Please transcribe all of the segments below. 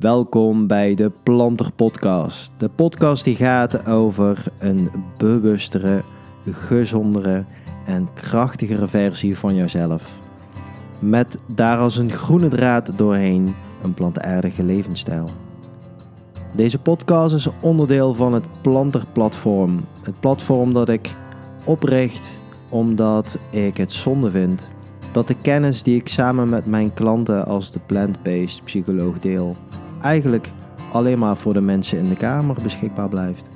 Welkom bij de Planter Podcast. De podcast die gaat over een bewustere, gezondere en krachtigere versie van jouzelf. Met daar als een groene draad doorheen een plantaardige levensstijl. Deze podcast is onderdeel van het Planter Platform. Het platform dat ik opricht omdat ik het zonde vind dat de kennis die ik samen met mijn klanten als de plant-based psycholoog deel eigenlijk alleen maar voor de mensen in de kamer beschikbaar blijft.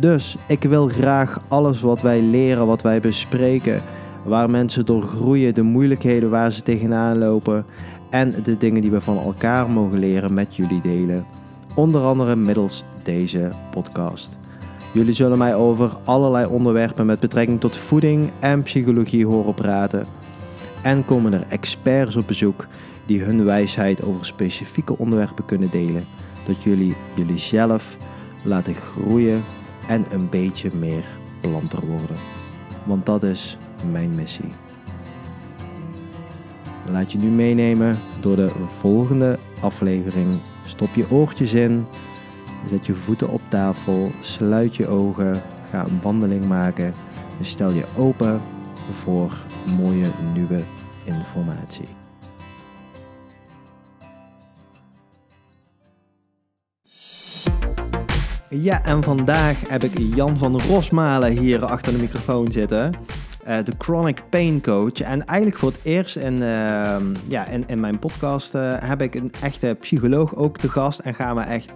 Dus ik wil graag alles wat wij leren, wat wij bespreken, waar mensen door groeien, de moeilijkheden waar ze tegenaan lopen en de dingen die we van elkaar mogen leren met jullie delen. Onder andere middels deze podcast. Jullie zullen mij over allerlei onderwerpen met betrekking tot voeding en psychologie horen praten. En komen er experts op bezoek die hun wijsheid over specifieke onderwerpen kunnen delen. Dat jullie jullie zelf laten groeien en een beetje meer planter worden. Want dat is mijn missie. Laat je nu meenemen door de volgende aflevering. Stop je oortjes in, zet je voeten op tafel, sluit je ogen, ga een wandeling maken. Dus stel je open voor mooie nieuwe informatie. Ja, en vandaag heb ik Jan van Rosmalen hier achter de microfoon zitten. De Chronic Pain Coach. En eigenlijk voor het eerst in mijn podcast heb ik een echte psycholoog ook te gast. En gaan we echt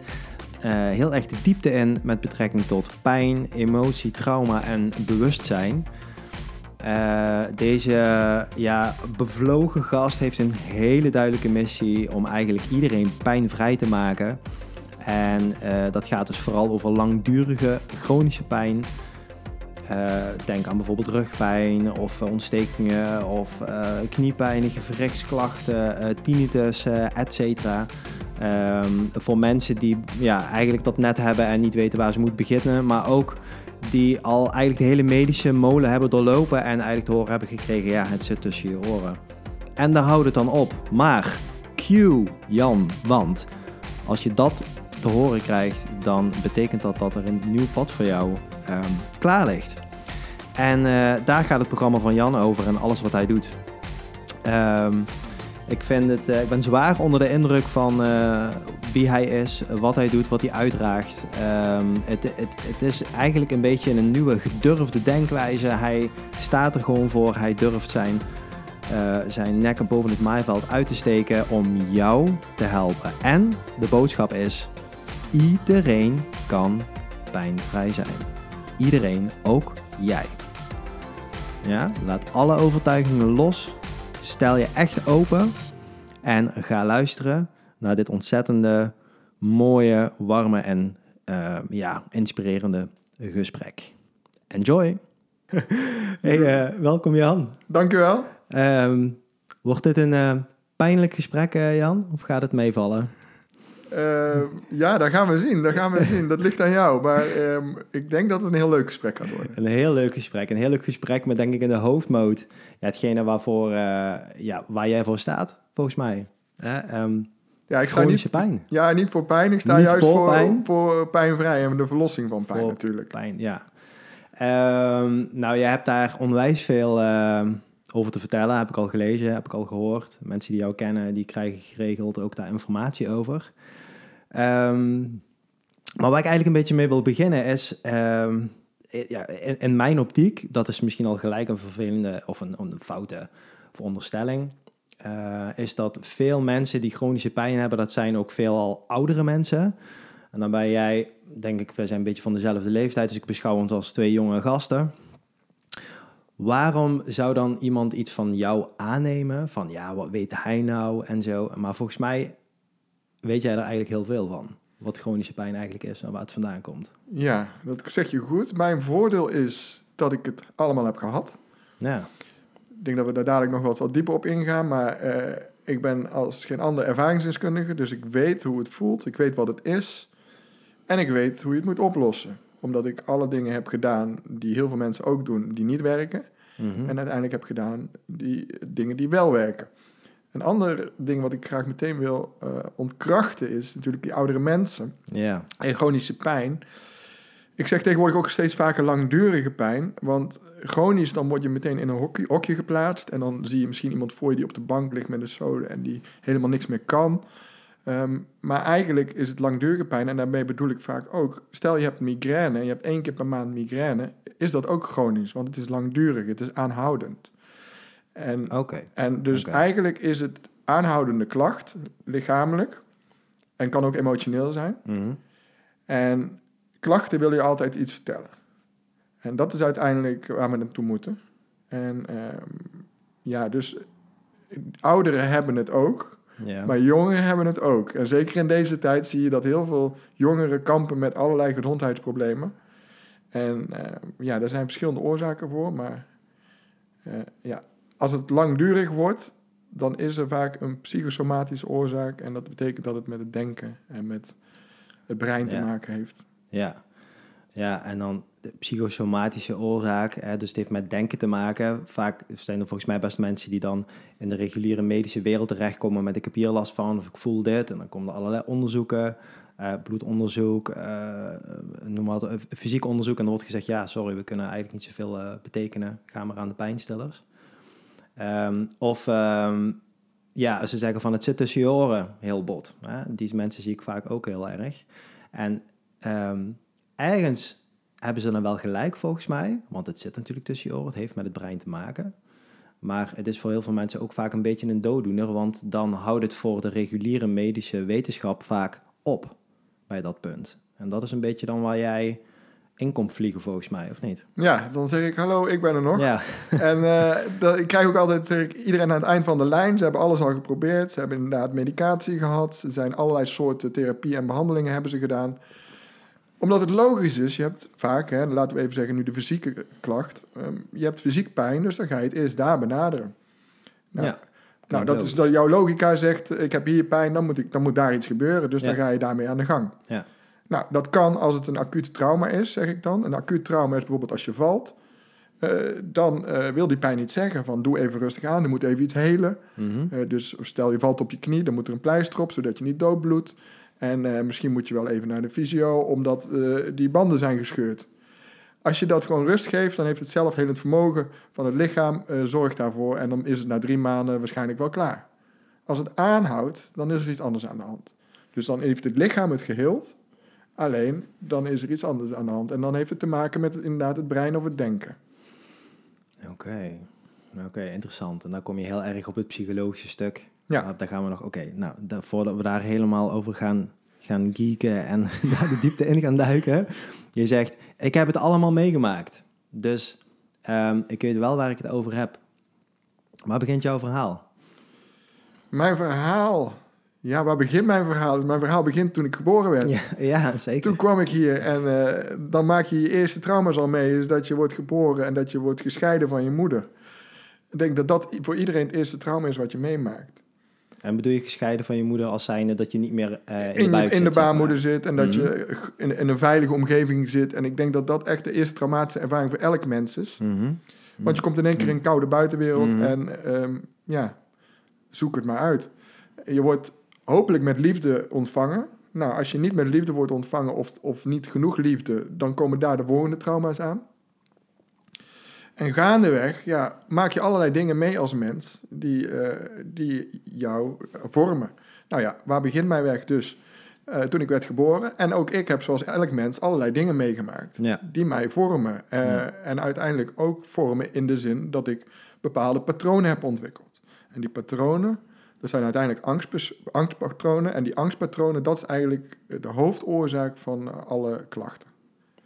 heel echt de diepte in met betrekking tot pijn, emotie, trauma en bewustzijn. Deze bevlogen gast heeft een hele duidelijke missie om eigenlijk iedereen pijnvrij te maken. En dat gaat dus vooral over langdurige chronische pijn. Denk aan bijvoorbeeld rugpijn of ontstekingen of kniepijnen, gewrichtsklachten, tinnitus, et cetera. Voor mensen die eigenlijk dat net hebben en niet weten waar ze moeten beginnen. Maar ook die al eigenlijk de hele medische molen hebben doorlopen en eigenlijk te horen hebben gekregen, het zit tussen je oren. En daar houdt het dan op. Maar, cue Jan, want als je dat te horen krijgt, dan betekent dat dat er een nieuw pad voor jou klaar ligt. En daar gaat het programma van Jan over en alles wat hij doet. Ik ben zwaar onder de indruk van wie hij is, wat hij doet, wat hij uitdraagt. Het is eigenlijk een beetje een nieuwe gedurfde denkwijze. Hij staat er gewoon voor. Hij durft zijn nek boven het maaiveld uit te steken om jou te helpen. En de boodschap is: iedereen kan pijnvrij zijn. Iedereen, ook jij. Ja? Laat alle overtuigingen los. Stel je echt open en ga luisteren naar dit ontzettende, mooie, warme en inspirerende gesprek. Enjoy! Hey, welkom Jan. Dankjewel. Wordt dit een pijnlijk gesprek, Jan? Of gaat het meevallen? Dat gaan we zien. Dat ligt aan jou. Maar ik denk dat het een heel leuk gesprek gaat worden. Een heel leuk gesprek met denk ik in de hoofdmoot. Ja, hetgene waarvoor, waar jij voor staat, volgens mij. Ik sta niet, pijn. Ja, niet voor pijn. Ik sta niet juist voor pijnvrij en de verlossing van pijn voor natuurlijk. Pijn, ja. Jij hebt daar onwijs veel over te vertellen. Heb ik al gelezen, heb ik al gehoord. Mensen die jou kennen, die krijgen geregeld ook daar informatie over. Maar waar ik eigenlijk een beetje mee wil beginnen is, in mijn optiek, dat is misschien al gelijk een vervelende of een foute veronderstelling, is dat veel mensen die chronische pijn hebben, dat zijn ook veelal oudere mensen. En dan ben jij, denk ik, we zijn een beetje van dezelfde leeftijd, dus ik beschouw ons als twee jonge gasten. Waarom zou dan iemand iets van jou aannemen? Van wat weet hij nou en zo. Maar volgens mij weet jij er eigenlijk heel veel van. Wat chronische pijn eigenlijk is en waar het vandaan komt. Ja, dat zeg je goed. Mijn voordeel is dat ik het allemaal heb gehad. Ja. Ik denk dat we daar dadelijk nog wat dieper op ingaan. Maar ik ben als geen ander ervaringsdeskundige. Dus ik weet hoe het voelt. Ik weet wat het is. En ik weet hoe je het moet oplossen. Omdat ik alle dingen heb gedaan die heel veel mensen ook doen, die niet werken. Mm-hmm. En uiteindelijk heb gedaan die dingen die wel werken. Een ander ding wat ik graag meteen wil ontkrachten is natuurlijk die oudere mensen. Yeah. En chronische pijn. Ik zeg tegenwoordig ook steeds vaker langdurige pijn. Want chronisch, dan word je meteen in een hokje geplaatst. En dan zie je misschien iemand voor je die op de bank ligt met een soda en die helemaal niks meer kan. Maar eigenlijk is het langdurige pijn, en daarmee bedoel ik vaak ook... Stel je hebt migraine en je hebt 1 keer per maand migraine... is dat ook chronisch, want het is langdurig, het is aanhoudend. En dus eigenlijk is het aanhoudende klacht, lichamelijk... en kan ook emotioneel zijn. Mm-hmm. En klachten wil je altijd iets vertellen. En dat is uiteindelijk waar we naartoe moeten. En dus ouderen hebben het ook... Ja. Maar jongeren hebben het ook. En zeker in deze tijd zie je dat heel veel jongeren kampen met allerlei gezondheidsproblemen. En daar zijn verschillende oorzaken voor. Maar als het langdurig wordt, dan is er vaak een psychosomatische oorzaak. En dat betekent dat het met het denken en met het brein te maken heeft. Ja, en dan de psychosomatische oorzaak. Dus het heeft met denken te maken. Vaak zijn er volgens mij best mensen die dan in de reguliere medische wereld terechtkomen met ik heb hier last van of ik voel dit. En dan komen er allerlei onderzoeken, bloedonderzoek, noem maar wat, fysiek onderzoek. En dan wordt gezegd, ja, sorry, we kunnen eigenlijk niet zoveel betekenen. Ga maar aan de pijnstillers. Ze zeggen van het zit tussen je oren heel bot. Die mensen zie ik vaak ook heel erg. En ergens hebben ze dan wel gelijk volgens mij, want het zit natuurlijk tussen je oren, het heeft met het brein te maken. Maar het is voor heel veel mensen ook vaak een beetje een dooddoener, want dan houdt het voor de reguliere medische wetenschap vaak op bij dat punt. En dat is een beetje dan waar jij in komt vliegen volgens mij, of niet? Ja, dan zeg ik, hallo, ik ben er nog. Ja. En ik krijg ook altijd, zeg ik, iedereen aan het eind van de lijn. Ze hebben alles al geprobeerd, ze hebben inderdaad medicatie gehad, ze zijn allerlei soorten therapie en behandelingen hebben ze gedaan... Omdat het logisch is, je hebt vaak, laten we even zeggen nu de fysieke klacht... je hebt fysiek pijn, dus dan ga je het eerst daar benaderen. Dat is dat jouw logica zegt, ik heb hier pijn, dan moet daar iets gebeuren. Dus dan ga je daarmee aan de gang. Ja. Nou, dat kan als het een acuut trauma is, zeg ik dan. Een acuut trauma is bijvoorbeeld als je valt. Dan wil die pijn niet zeggen van doe even rustig aan, er moet even iets helen. Mm-hmm. Dus stel je valt op je knie, dan moet er een pleister op, zodat je niet doodbloedt. En misschien moet je wel even naar de fysio, omdat die banden zijn gescheurd. Als je dat gewoon rust geeft, dan heeft het zelfhelend vermogen van het lichaam zorg daarvoor. En dan is het na 3 maanden waarschijnlijk wel klaar. Als het aanhoudt, dan is er iets anders aan de hand. Dus dan heeft het lichaam het geheeld, alleen dan is er iets anders aan de hand. En dan heeft het te maken met inderdaad het brein of het denken. Oké, interessant. En dan kom je heel erg op het psychologische stuk. Ja. Daar gaan we nog... voordat we daar helemaal over gaan geeken en daar de diepte in gaan duiken. Je zegt, ik heb het allemaal meegemaakt. Dus ik weet wel waar ik het over heb. Waar begint jouw verhaal? Mijn verhaal? Ja, waar begint mijn verhaal? Mijn verhaal begint toen ik geboren werd. Ja, zeker. Toen kwam ik hier en dan maak je je eerste trauma's al mee. Dus dat je wordt geboren en dat je wordt gescheiden van je moeder. Ik denk dat dat voor iedereen het eerste trauma is wat je meemaakt. En bedoel je gescheiden van je moeder als zijnde dat je niet meer in de baarmoeder zit en dat je in een veilige omgeving zit. En ik denk dat dat echt de eerste traumatische ervaring voor elk mens is. Mm-hmm. Want je komt in één keer in een koude buitenwereld en zoek het maar uit. Je wordt hopelijk met liefde ontvangen. Nou, als je niet met liefde wordt ontvangen of niet genoeg liefde, dan komen daar de volgende trauma's aan. En gaandeweg maak je allerlei dingen mee als mens die jou vormen. Nou ja, waar begint mijn weg dus? Toen ik werd geboren. En ook ik heb zoals elk mens allerlei dingen meegemaakt. Ja. Die mij vormen. En uiteindelijk ook vormen in de zin dat ik bepaalde patronen heb ontwikkeld. En die patronen, dat zijn uiteindelijk angstpatronen. En die angstpatronen, dat is eigenlijk de hoofdoorzaak van alle klachten.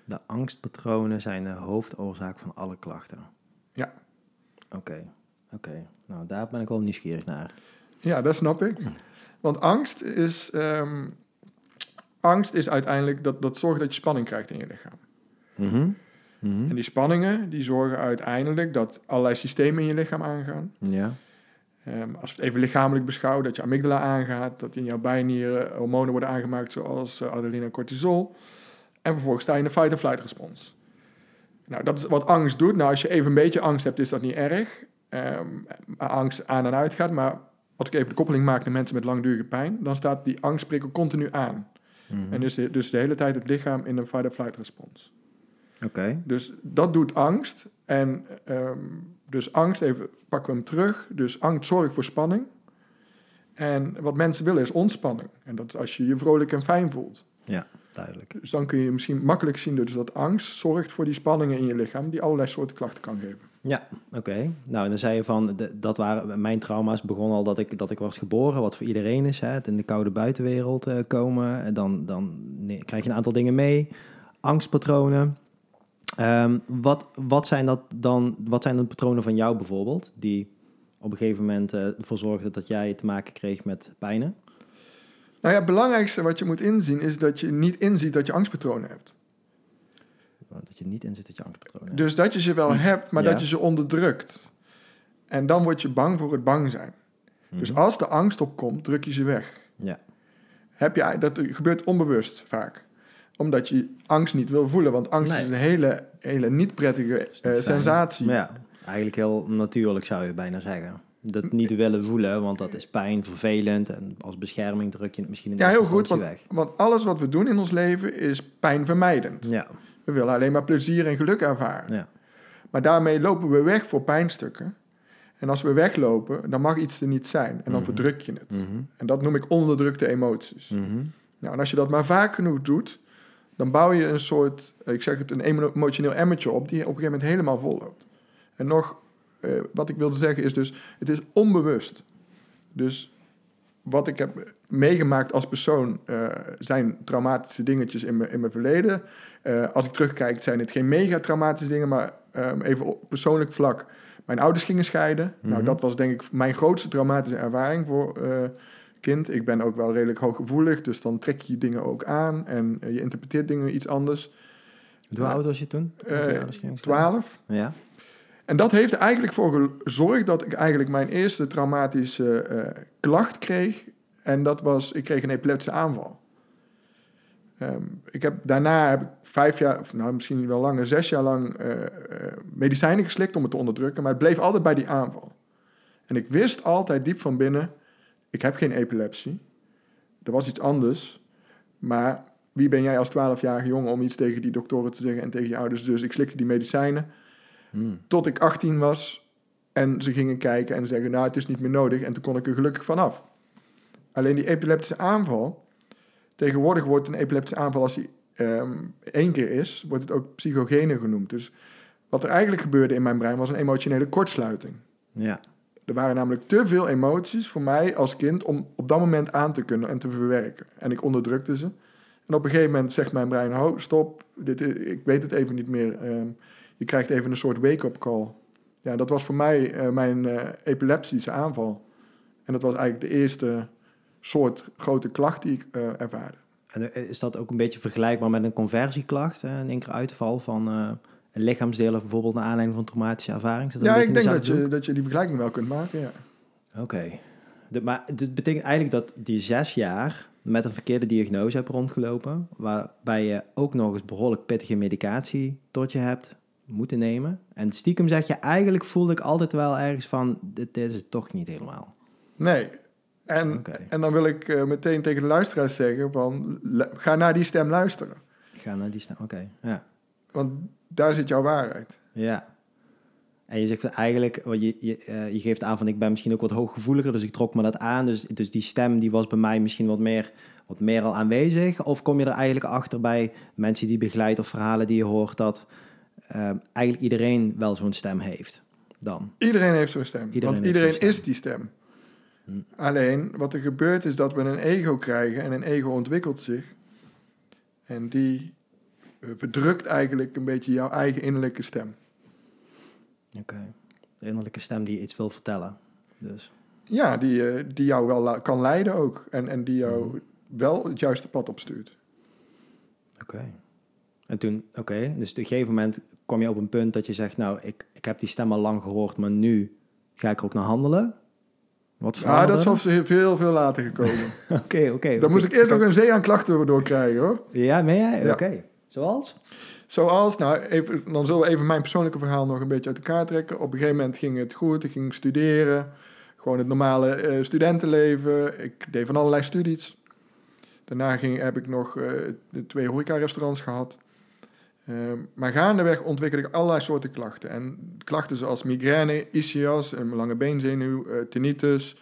De angstpatronen zijn de hoofdoorzaak van alle klachten. Ja. Oké. Nou, daar ben ik wel nieuwsgierig naar. Ja, dat snap ik. Want angst is uiteindelijk... Dat zorgt dat je spanning krijgt in je lichaam. Mm-hmm. Mm-hmm. En die spanningen, die zorgen uiteindelijk dat allerlei systemen in je lichaam aangaan. Ja. Als we het even lichamelijk beschouwen, dat je amygdala aangaat, dat in jouw bijnieren hormonen worden aangemaakt zoals adrenaline en cortisol. En vervolgens sta je in een fight-or-flight respons. Nou, dat is wat angst doet. Nou, als je even een beetje angst hebt, is dat niet erg. Angst aan en uit gaat. Maar als ik even de koppeling maak naar mensen met langdurige pijn, dan staat die angstprikkel continu aan. Mm-hmm. En dus de hele tijd het lichaam in een fight-or-flight respons. Okay. Dus dat doet angst. En dus angst, even pakken we hem terug. Dus angst zorgt voor spanning. En wat mensen willen is ontspanning. En dat is als je je vrolijk en fijn voelt. Ja, duidelijk. Dus dan kun je misschien makkelijk zien dus dat angst zorgt voor die spanningen in je lichaam, die allerlei soorten klachten kan geven. Ja, oké. Nou, en dan zei je van, dat waren mijn trauma's begonnen al dat ik was geboren, wat voor iedereen is, hè, het in de koude buitenwereld komen. En dan krijg je een aantal dingen mee, angstpatronen. Wat zijn de patronen van jou bijvoorbeeld, die op een gegeven moment ervoor zorgden dat jij te maken kreeg met pijnen? Nou ja, het belangrijkste wat je moet inzien is dat je niet inziet dat je angstpatronen hebt. Dat je niet inziet dat je angstpatronen hebt. Dus dat je ze wel hebt, maar dat je ze onderdrukt. En dan word je bang voor het bang zijn. Mm-hmm. Dus als de angst opkomt, druk je ze weg. Ja. Dat gebeurt onbewust vaak. Omdat je angst niet wil voelen. Want angst is een hele, hele niet prettige sensatie. Ja, eigenlijk heel natuurlijk zou je bijna zeggen. Dat niet willen voelen, want dat is pijn, vervelend. En als bescherming druk je het misschien in de instantie weg. Want alles wat we doen in ons leven is pijnvermijdend. Ja. We willen alleen maar plezier en geluk ervaren. Ja. Maar daarmee lopen we weg voor pijnstukken. En als we weglopen, dan mag iets er niet zijn. En dan verdruk je het. Mm-hmm. En dat noem ik onderdrukte emoties. Mm-hmm. Nou, en als je dat maar vaak genoeg doet, dan bouw je een soort, een emotioneel emmertje op, die op een gegeven moment helemaal vol loopt. En nog, wat ik wilde zeggen is dus, het is onbewust. Dus wat ik heb meegemaakt als persoon zijn traumatische dingetjes in mijn verleden. Als ik terugkijk zijn het geen mega traumatische dingen, maar even op persoonlijk vlak. Mijn ouders gingen scheiden. Mm-hmm. Nou, dat was denk ik mijn grootste traumatische ervaring voor kind. Ik ben ook wel redelijk hooggevoelig, dus dan trek je dingen ook aan en je interpreteert dingen iets anders. Hoe oud was je toen? 12. Ja. En dat heeft er eigenlijk voor gezorgd dat ik eigenlijk mijn eerste traumatische klacht kreeg. En dat was, ik kreeg een epileptische aanval. Daarna heb ik 5 jaar, of nou misschien wel langer, 6 jaar lang medicijnen geslikt om het te onderdrukken. Maar het bleef altijd bij die aanval. En ik wist altijd diep van binnen, ik heb geen epilepsie. Er was iets anders. Maar wie ben jij als 12-jarige jongen om iets tegen die doktoren te zeggen en tegen je ouders? Dus ik slikte die medicijnen. Tot ik 18 was en ze gingen kijken en zeggen, nou, het is niet meer nodig. En toen kon ik er gelukkig vanaf. Alleen die epileptische aanval, tegenwoordig wordt een epileptische aanval, als die 1 keer is, wordt het ook psychogene genoemd. Dus wat er eigenlijk gebeurde in mijn brein was een emotionele kortsluiting. Ja. Er waren namelijk te veel emoties voor mij als kind om op dat moment aan te kunnen en te verwerken. En ik onderdrukte ze. En op een gegeven moment zegt mijn brein, ho, stop, ik weet het even niet meer. Je krijgt even een soort wake-up call. Ja, dat was voor mij mijn epileptische aanval. En dat was eigenlijk de eerste soort grote klacht die ik ervaarde. En is dat ook een beetje vergelijkbaar met een conversieklacht? Een één keer uitval van een lichaamsdeel bijvoorbeeld naar aanleiding van traumatische ervaring? Ja, ik denk dat je die vergelijking wel kunt maken, ja. Oké. Maar dit betekent eigenlijk dat die 6 jaar met een verkeerde diagnose hebt rondgelopen, waarbij je ook nog eens behoorlijk pittige medicatie tot je hebt moeten nemen. En stiekem zeg je, eigenlijk voelde ik altijd wel ergens van, dit is het toch niet helemaal. Nee. En dan wil ik meteen tegen de luisteraars zeggen van, ga naar die stem luisteren. Ga naar die stem, oké. Ja. Want daar zit jouw waarheid. Ja. En je zegt eigenlijk, je geeft aan van, ik ben misschien ook wat hooggevoeliger, dus ik trok me dat aan. Dus die stem die was bij mij misschien wat meer al aanwezig. Of kom je er eigenlijk achter bij mensen die begeleidt of verhalen die je hoort dat eigenlijk iedereen wel zo'n stem heeft dan? Iedereen heeft zo'n stem. Want iedereen is die stem. Alleen, wat er gebeurt is dat we een ego krijgen en een ego ontwikkelt zich. En die verdrukt eigenlijk een beetje jouw eigen innerlijke stem. Oké. De innerlijke stem die iets wil vertellen. Dus. Ja, die jou wel kan leiden ook. En die jou wel het juiste pad opstuurt. Oké. En toen, dus op een gegeven moment kom je op een punt dat je zegt, nou, ik heb die stem al lang gehoord, maar nu ga ik er ook naar handelen. Wat voor dat is wel heel veel later gekomen. Oké. Dan moest ik eerst nog een zee aan klachten doorkrijgen, hoor. Ja, meen jij? Ja. Oké. Zoals, dan zullen we even mijn persoonlijke verhaal nog een beetje uit elkaar trekken. Op een gegeven moment ging het goed, ik ging studeren. Gewoon het normale studentenleven. Ik deed van allerlei studies. Daarna heb ik nog 2 horecarestaurants gehad. Maar gaandeweg ontwikkelde ik allerlei soorten klachten. En klachten zoals migraine, ischias, een lange beenzenuw, tinnitus.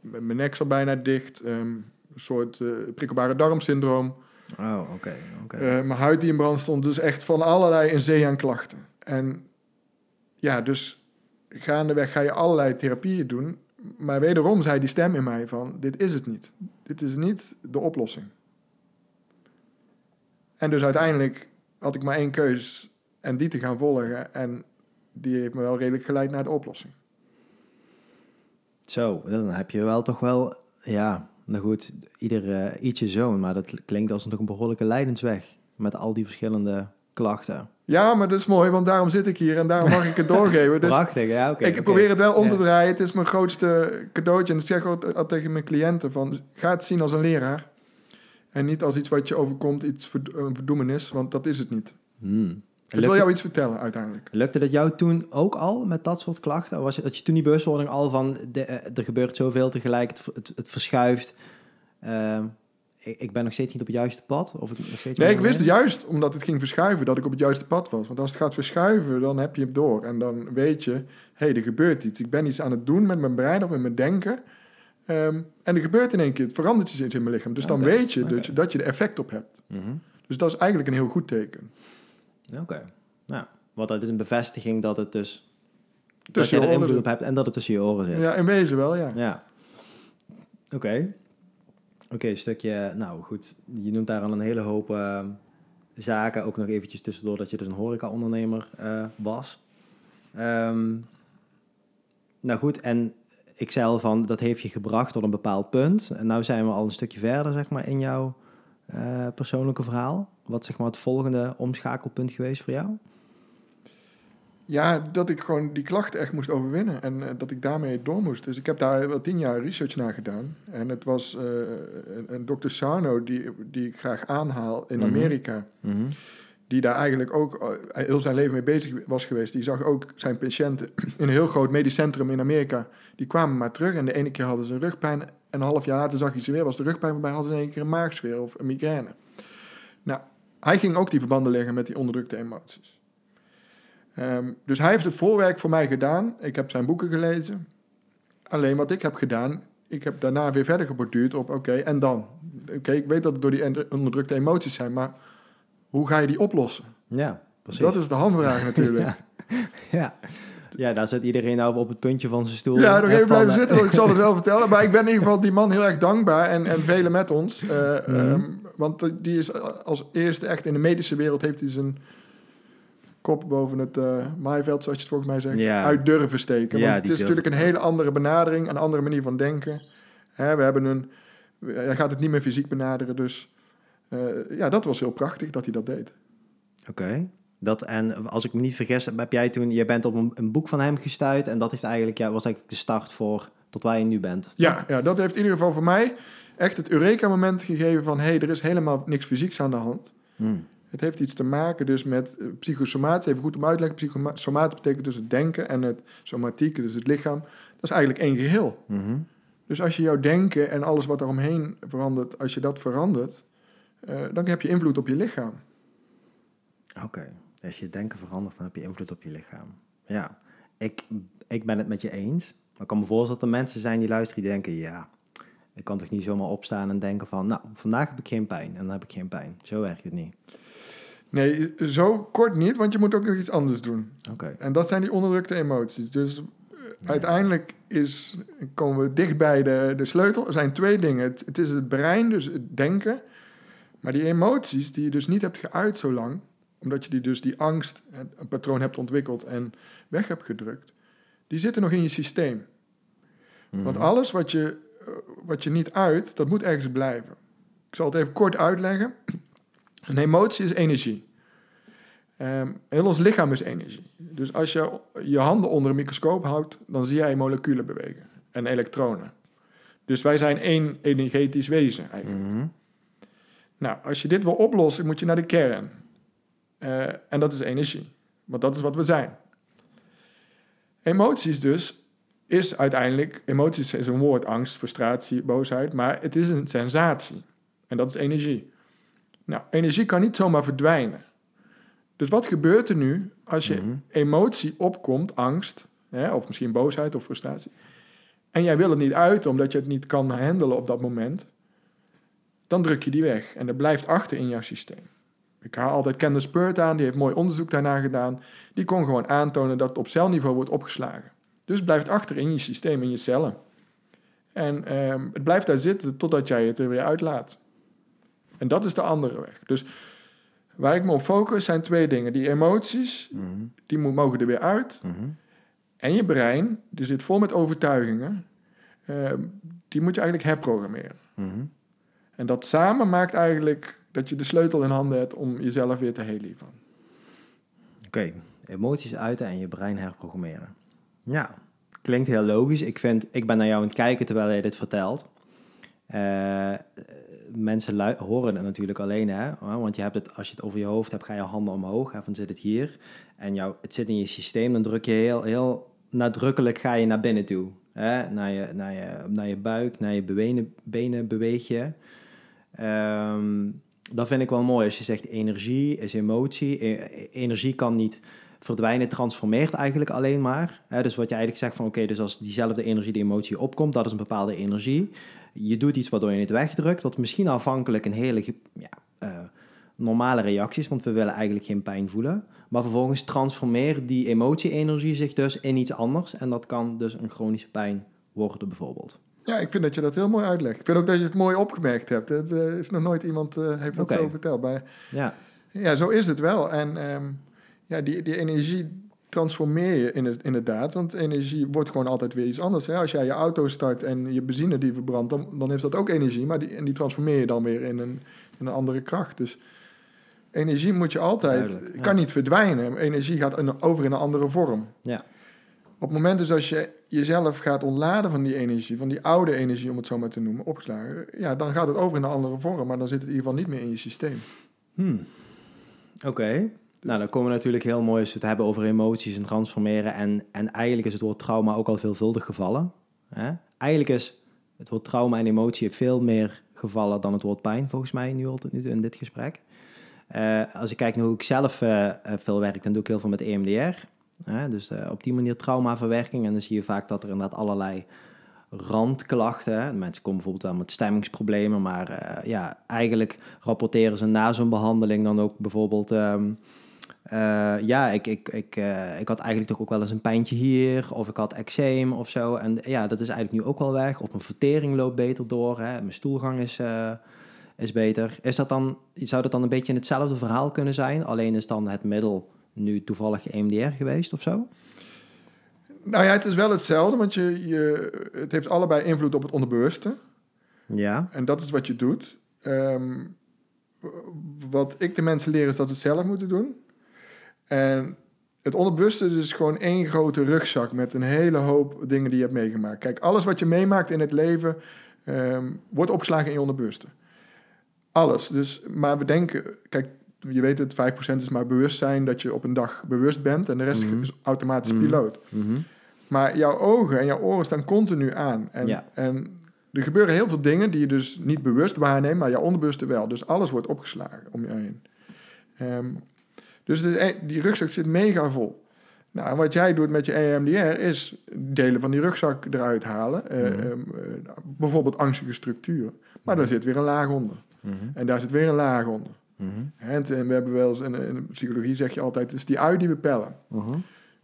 Mijn nek zat bijna dicht. Een soort prikkelbare darmsyndroom. Oh, oké. Mijn huid die in brand stond. Dus echt van allerlei een zee aan klachten. En ja, dus gaandeweg ga je allerlei therapieën doen. Maar wederom zei die stem in mij van, dit is het niet. Dit is niet de oplossing. En dus uiteindelijk had ik maar 1 keus en die te gaan volgen. En die heeft me wel redelijk geleid naar de oplossing. Zo, dan heb je wel toch wel... Ja, nou goed, ieder ietsje zo'n. Maar dat klinkt als een behoorlijke lijdensweg. Met al die verschillende klachten. Ja, maar dat is mooi, want daarom zit ik hier en daarom mag ik het doorgeven. Dus prachtig, ja, oké. Ik probeer het wel om te draaien. Het is mijn grootste cadeautje. En dat zeg ik altijd tegen mijn cliënten. Van, ga het zien als een leraar. En niet als iets wat je overkomt, een verdoemenis, want dat is het niet. Ik wil jou iets vertellen uiteindelijk. Lukte dat jou toen ook al met dat soort klachten? Dat je toen die bewustwording al van, er gebeurt zoveel tegelijk, het verschuift. Ik ben nog steeds niet op het juiste pad? Of ik wist juist, omdat het ging verschuiven, dat ik op het juiste pad was. Want als het gaat verschuiven, dan heb je het door. En dan weet je, hé, er gebeurt iets. Ik ben iets aan het doen met mijn brein of met mijn denken. En er gebeurt in één keer, het verandert iets in mijn lichaam. Dus dan weet je dat je er effect op hebt. Mm-hmm. Dus dat is eigenlijk een heel goed teken. Oké. Nou, want dat is een bevestiging dat het dus... dat je er invloed op hebt en dat het tussen je oren zit. Ja, in wezen wel, ja. Oké, stukje... Nou, goed. Je noemt daar al een hele hoop zaken. Ook nog eventjes tussendoor dat je dus een horecaondernemer was. Nou goed, en... Ik zei al van, dat heeft je gebracht tot een bepaald punt. En nu zijn we al een stukje verder, zeg maar, in jouw persoonlijke verhaal. Wat, zeg maar, het volgende omschakelpunt geweest voor jou? Ja, dat ik gewoon die klachten echt moest overwinnen. En dat ik daarmee door moest. Dus ik heb daar wel 10 jaar research naar gedaan. En het was een dokter Sarno, die ik graag aanhaal in Amerika. Mm-hmm. Die daar eigenlijk ook heel zijn leven mee bezig was geweest. Die zag ook zijn patiënten in een heel groot medisch centrum in Amerika. Die kwamen maar terug en de ene keer hadden ze een rugpijn. En een half jaar later zag hij ze weer, was de rugpijn voorbij, hadden ze in één keer een maagzweer of een migraine. Nou, hij ging ook die verbanden leggen met die onderdrukte emoties. Dus hij heeft het voorwerk voor mij gedaan. Ik heb zijn boeken gelezen. Alleen wat ik heb gedaan, ik heb daarna weer verder geborduurd op oké, en dan? Oké, ik weet dat het door die onderdrukte emoties zijn, maar... hoe ga je die oplossen? Ja, precies. Dat is de hamvraag natuurlijk. Ja, daar zit iedereen nou op het puntje van zijn stoel. Ja, nog even blijven zitten, want ik zal het wel vertellen. Maar ik ben in ieder geval die man heel erg dankbaar en velen met ons. Want die is als eerste echt in de medische wereld... heeft hij zijn kop boven het maaiveld, zoals je het volgens mij zegt... uit durven steken. Want het is natuurlijk een hele andere benadering... een andere manier van denken. Hij gaat het niet meer fysiek benaderen, dus... dat was heel prachtig dat hij dat deed. Oké. Dat, en als ik me niet vergis, heb jij toen... Je bent op een boek van hem gestuit... en dat heeft eigenlijk, was eigenlijk de start voor... tot waar je nu bent. Ja, dat heeft in ieder geval voor mij... echt het Eureka-moment gegeven van... hé, er is helemaal niks fysieks aan de hand. Het heeft iets te maken dus met psychosomatie. Even goed om uit te leggen. Psychosomatie betekent dus het denken... en het somatieke, dus het lichaam. Dat is eigenlijk één geheel. Mm-hmm. Dus als je jouw denken en alles wat daaromheen verandert... als je dat verandert... dan heb je invloed op je lichaam. Oké. Als je denken verandert, dan heb je invloed op je lichaam. Ja, ik ben het met je eens. Maar ik kan me voorstellen dat er mensen zijn die luisteren... die denken, ja, ik kan toch niet zomaar opstaan en denken van... nou, vandaag heb ik geen pijn en dan heb ik geen pijn. Zo werkt het niet. Nee, zo kort niet, want je moet ook nog iets anders doen. Oké. En dat zijn die onderdrukte emoties. Dus uiteindelijk komen we dicht bij de sleutel. Er zijn 2 dingen. Het is het brein, dus het denken... Maar die emoties die je dus niet hebt geuit zo lang... omdat je die angst, een patroon hebt ontwikkeld en weg hebt gedrukt... die zitten nog in je systeem. Mm-hmm. Want alles wat je niet uit, dat moet ergens blijven. Ik zal het even kort uitleggen. Een emotie is energie. Heel ons lichaam is energie. Dus als je je handen onder een microscoop houdt... dan zie jij moleculen bewegen en elektronen. Dus wij zijn één energetisch wezen eigenlijk... Mm-hmm. Nou, als je dit wil oplossen, moet je naar de kern. En dat is energie. Want dat is wat we zijn. Emoties dus is uiteindelijk, emoties is een woord, angst, frustratie, boosheid, maar het is een sensatie. En dat is energie. Nou, energie kan niet zomaar verdwijnen. Dus wat gebeurt er nu als je emotie opkomt, angst, hè, of misschien boosheid of frustratie, en jij wil het niet uiten omdat je het niet kan handelen op dat moment, dan druk je die weg en dat blijft achter in jouw systeem. Ik haal altijd Candice aan, die heeft mooi onderzoek daarna gedaan. Die kon gewoon aantonen dat het op celniveau wordt opgeslagen. Dus het blijft achter in je systeem, in je cellen. En het blijft daar zitten totdat jij het er weer uitlaat. En dat is de andere weg. Dus waar ik me op focus zijn twee dingen. Die emoties, die mogen er weer uit. En je brein, die zit vol met overtuigingen. Die moet je eigenlijk herprogrammeren. En dat samen maakt eigenlijk dat je de sleutel in handen hebt om jezelf weer te herlieven. Oké, emoties uiten en je brein herprogrammeren. Ja, klinkt heel logisch. Ik ben naar jou aan het kijken terwijl jij dit vertelt. Mensen horen het natuurlijk alleen, hè? Want je hebt het, als je het over je hoofd hebt, ga je handen omhoog. Hè? Van zit het hier? En het zit in je systeem, dan druk je heel, heel nadrukkelijk ga je naar binnen toe. Hè? Naar je buik, naar je benen beweeg je. Dat vind ik wel mooi. Als je zegt energie is emotie. Energie kan niet verdwijnen, transformeert eigenlijk alleen maar. Hè? Dus wat je eigenlijk zegt van dus als diezelfde energie, die emotie opkomt, dat is een bepaalde energie. Je doet iets waardoor je het wegdrukt, wat misschien aanvankelijk een hele normale reactie is, want we willen eigenlijk geen pijn voelen. Maar vervolgens transformeert die emotie-energie zich dus in iets anders en dat kan dus een chronische pijn worden bijvoorbeeld. Ja, ik vind dat je dat heel mooi uitlegt. Ik vind ook dat je het mooi opgemerkt hebt. Het is nog nooit iemand heeft dat zo verteld. Maar ja, zo is het wel. En die energie transformeer je inderdaad, want energie wordt gewoon altijd weer iets anders. Hè? Als jij je auto start en je benzine die verbrandt, dan heeft dat ook energie, maar die transformeer je dan weer in een andere kracht. Dus energie moet je altijd, kan niet verdwijnen. Energie gaat over in een andere vorm. Ja. Op het moment dus als je jezelf gaat ontladen van die energie, van die oude energie om het zo maar te noemen, opgeslagen, ja, dan gaat het over in een andere vorm, maar dan zit het in ieder geval niet meer in je systeem. Oké. Dus. Nou, dan komen we natuurlijk heel mooi als we het hebben over emoties en transformeren. En eigenlijk is het woord trauma ook al veelvuldig gevallen. Hè? Eigenlijk is het woord trauma en emotie veel meer gevallen dan het woord pijn, volgens mij, nu al tot nu toe in dit gesprek. Als ik kijk naar hoe ik zelf veel werk, dan doe ik heel veel met EMDR. Dus op die manier traumaverwerking. En dan zie je vaak dat er inderdaad allerlei randklachten. Mensen komen bijvoorbeeld wel met stemmingsproblemen, maar eigenlijk rapporteren ze na zo'n behandeling dan ook bijvoorbeeld ik had eigenlijk toch ook wel eens een pijntje hier, of ik had eczeem of zo. En ja, dat is eigenlijk nu ook wel weg. Of mijn vertering loopt beter door, hè? Mijn stoelgang is beter. Zou dat dan een beetje in hetzelfde verhaal kunnen zijn? Alleen is dan het middel nu toevallig EMDR geweest of zo? Nou ja, het is wel hetzelfde, want het heeft allebei invloed op het onderbewuste. Ja. En dat is wat je doet. Wat ik de mensen leer is dat ze het zelf moeten doen. En het onderbewuste is dus gewoon één grote rugzak met een hele hoop dingen die je hebt meegemaakt. Kijk, alles wat je meemaakt in het leven wordt opgeslagen in je onderbewuste. Alles. Dus, maar we denken, kijk, je weet het, 5% is maar bewustzijn dat je op een dag bewust bent en de rest is automatisch piloot. Maar jouw ogen en jouw oren staan continu aan. En er gebeuren heel veel dingen die je dus niet bewust waarneemt, maar jouw onderbewuste wel. Dus alles wordt opgeslagen om je heen. Dus die rugzak zit mega vol. Nou, en wat jij doet met je EMDR is delen van die rugzak eruit halen. Bijvoorbeeld angstige structuren. Maar daar zit weer een laag onder. En daar zit weer een laag onder. En we hebben wel eens, in de psychologie zeg je altijd, het is die ui die we pellen.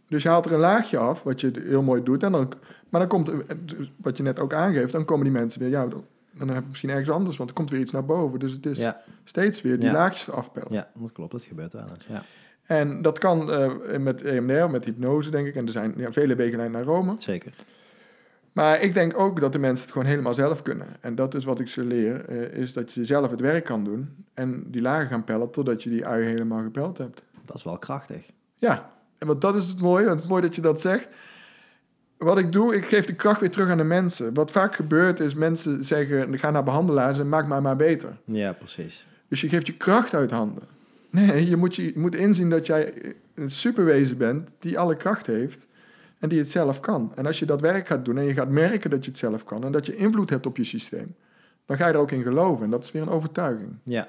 Dus je haalt er een laagje af, wat je heel mooi doet. Maar dan komt, wat je net ook aangeeft, dan komen die mensen weer, dan heb je misschien ergens anders, want er komt weer iets naar boven. Dus het is steeds weer die laagjes eraf pellen. Ja, dat klopt, dat gebeurt wel eens. Ja. En dat kan met EMDR, met hypnose, denk ik. En er zijn vele wegen naar Rome. Zeker. Maar ik denk ook dat de mensen het gewoon helemaal zelf kunnen. En dat is wat ik ze leer, is dat je zelf het werk kan doen en die lagen gaan pellen totdat je die ui helemaal gepeld hebt. Dat is wel krachtig. Ja, want dat is het mooie. Want het is mooi dat je dat zegt. Wat ik doe, ik geef de kracht weer terug aan de mensen. Wat vaak gebeurt is, mensen zeggen, ga naar behandelaars en maak mij maar beter. Ja, precies. Dus je geeft je kracht uit handen. Nee, je moet inzien dat jij een superwezen bent die alle kracht heeft. en die het zelf kan. En als je dat werk gaat doen en je gaat merken dat je het zelf kan en dat je invloed hebt op je systeem, dan ga je er ook in geloven. En dat is weer een overtuiging. Ja,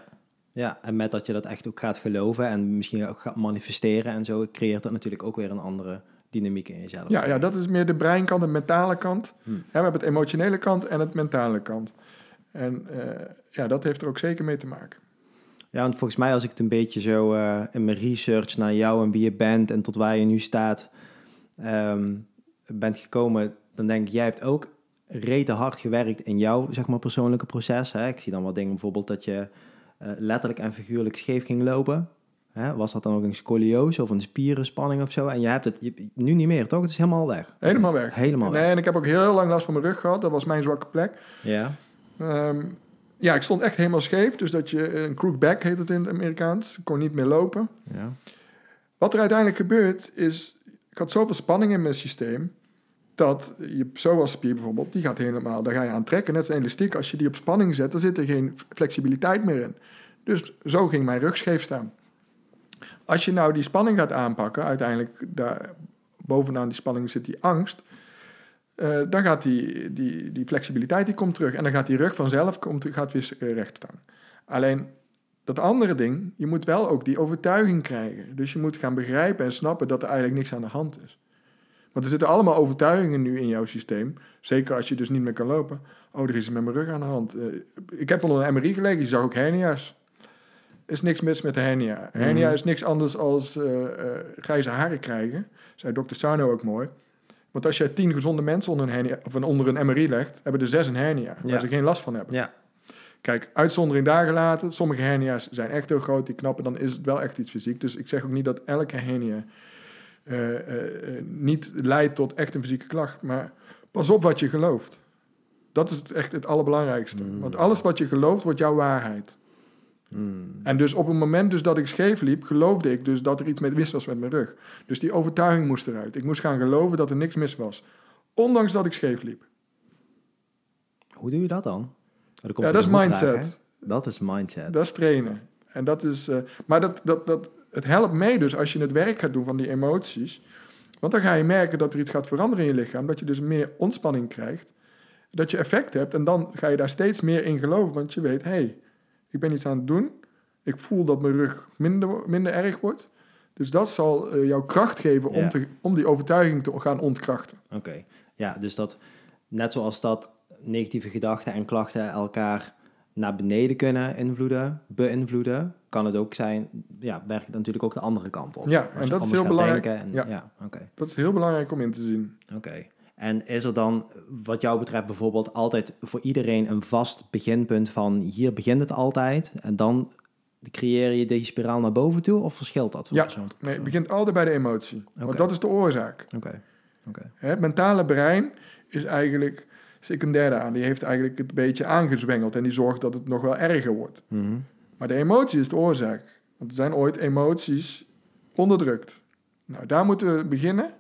ja. En met dat je dat echt ook gaat geloven en misschien ook gaat manifesteren en zo, creëert dat natuurlijk ook weer een andere dynamiek in jezelf. Ja, ja, dat is meer de breinkant, de mentale kant. We hebben het emotionele kant en het mentale kant. En dat heeft er ook zeker mee te maken. Ja, want volgens mij als ik het een beetje zo in mijn research naar jou en wie je bent en tot waar je nu staat bent gekomen, dan denk ik, jij hebt ook rete hard gewerkt in jouw, zeg maar, persoonlijke proces. Hè? Ik zie dan wat dingen, bijvoorbeeld dat je letterlijk en figuurlijk scheef ging lopen. Hè? Was dat dan ook een scoliose of een spierenspanning of zo? En je hebt het nu niet meer, toch? Het is helemaal weg. Helemaal weg. Helemaal weg. Nee, en ik heb ook heel lang last van mijn rug gehad. Dat was mijn zwakke plek. Ja. Ja, ik stond echt helemaal scheef. Dus dat je een crook back heet het in het Amerikaans. Ik kon niet meer lopen. Ja. Wat er uiteindelijk gebeurt is, ik had zoveel spanning in mijn systeem dat je psoasspier bijvoorbeeld, die gaat helemaal, daar ga je aan trekken. Net als een elastiek, als je die op spanning zet, dan zit er geen flexibiliteit meer in. Dus zo ging mijn rug scheef staan. Als je nou die spanning gaat aanpakken, uiteindelijk daar bovenaan die spanning zit die angst, dan gaat die flexibiliteit, die komt terug. En dan gaat die rug vanzelf gaat weer recht staan. Alleen dat andere ding, je moet wel ook die overtuiging krijgen. Dus je moet gaan begrijpen en snappen dat er eigenlijk niks aan de hand is. Want er zitten allemaal overtuigingen nu in jouw systeem. Zeker als je dus niet meer kan lopen. Oh, er is iets met mijn rug aan de hand. Ik heb onder een MRI gelegen, je zag ook hernia's. Er is niks mis met de hernia. Hernia is niks anders als grijze haren krijgen. Zei dokter Sarno ook mooi. Want als je 10 gezonde mensen onder een hernia, of onder een MRI legt, hebben er 6 een hernia. Waar ze geen last van hebben. Ja. Kijk, uitzondering daar gelaten. Sommige hernia's zijn echt heel groot, die knappen. Dan is het wel echt iets fysiek. Dus ik zeg ook niet dat elke hernia niet leidt tot echt een fysieke klacht. Maar pas op wat je gelooft. Dat is echt het allerbelangrijkste. Want alles wat je gelooft, wordt jouw waarheid. En dus op het moment dus dat ik scheef liep, geloofde ik dus dat er iets mis was met mijn rug. Dus die overtuiging moest eruit. Ik moest gaan geloven dat er niks mis was. Ondanks dat ik scheef liep. Hoe doe je dat dan? Ja, dat is mindset. Vraag, dat is mindset. Dat is trainen. En dat is, maar het helpt mee dus als je het werk gaat doen van die emoties. Want dan ga je merken dat er iets gaat veranderen in je lichaam. Dat je dus meer ontspanning krijgt. Dat je effect hebt. En dan ga je daar steeds meer in geloven. Want je weet, hey, ik ben iets aan het doen. Ik voel dat mijn rug minder erg wordt. Dus dat zal jou kracht geven om die overtuiging te gaan ontkrachten. Oké. Ja, dus dat, net zoals dat negatieve gedachten en klachten elkaar naar beneden kunnen beïnvloeden, kan het ook zijn, werkt het natuurlijk ook de andere kant op. Ja, en dat is heel belangrijk. Dat is heel belangrijk om in te zien. Oké. En is er dan, wat jou betreft bijvoorbeeld, altijd voor iedereen een vast beginpunt van hier begint het altijd, en dan creëer je deze spiraal naar boven toe, of verschilt dat? Nee, het begint altijd bij de emotie. Okay. Want dat is de oorzaak. Oké. Het mentale brein is eigenlijk secundair aan. Die heeft eigenlijk het beetje aangezwengeld en die zorgt dat het nog wel erger wordt. Mm-hmm. Maar de emotie is de oorzaak. Want er zijn ooit emoties onderdrukt. Nou, daar moeten we beginnen.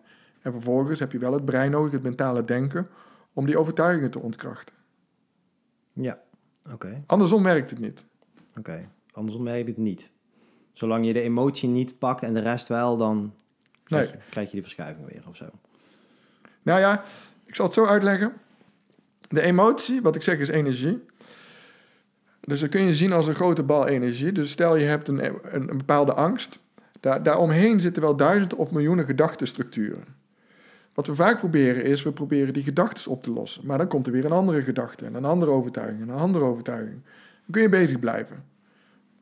En vervolgens heb je wel het brein nodig, het mentale denken, om die overtuigingen te ontkrachten. Ja, oké. Andersom werkt het niet. Oké, andersom werkt het niet. Zolang je de emotie niet pakt en de rest wel, dan krijg je die verschuiving weer of zo. Nou ja, ik zal het zo uitleggen. De emotie, wat ik zeg, is energie. Dus dat kun je zien als een grote bal energie. Dus stel je hebt een bepaalde angst. Daaromheen zitten wel duizenden of miljoenen gedachtenstructuren. Wat we vaak proberen is, we proberen die gedachten op te lossen. Maar dan komt er weer een andere gedachte en een andere overtuiging en een andere overtuiging. Dan kun je bezig blijven.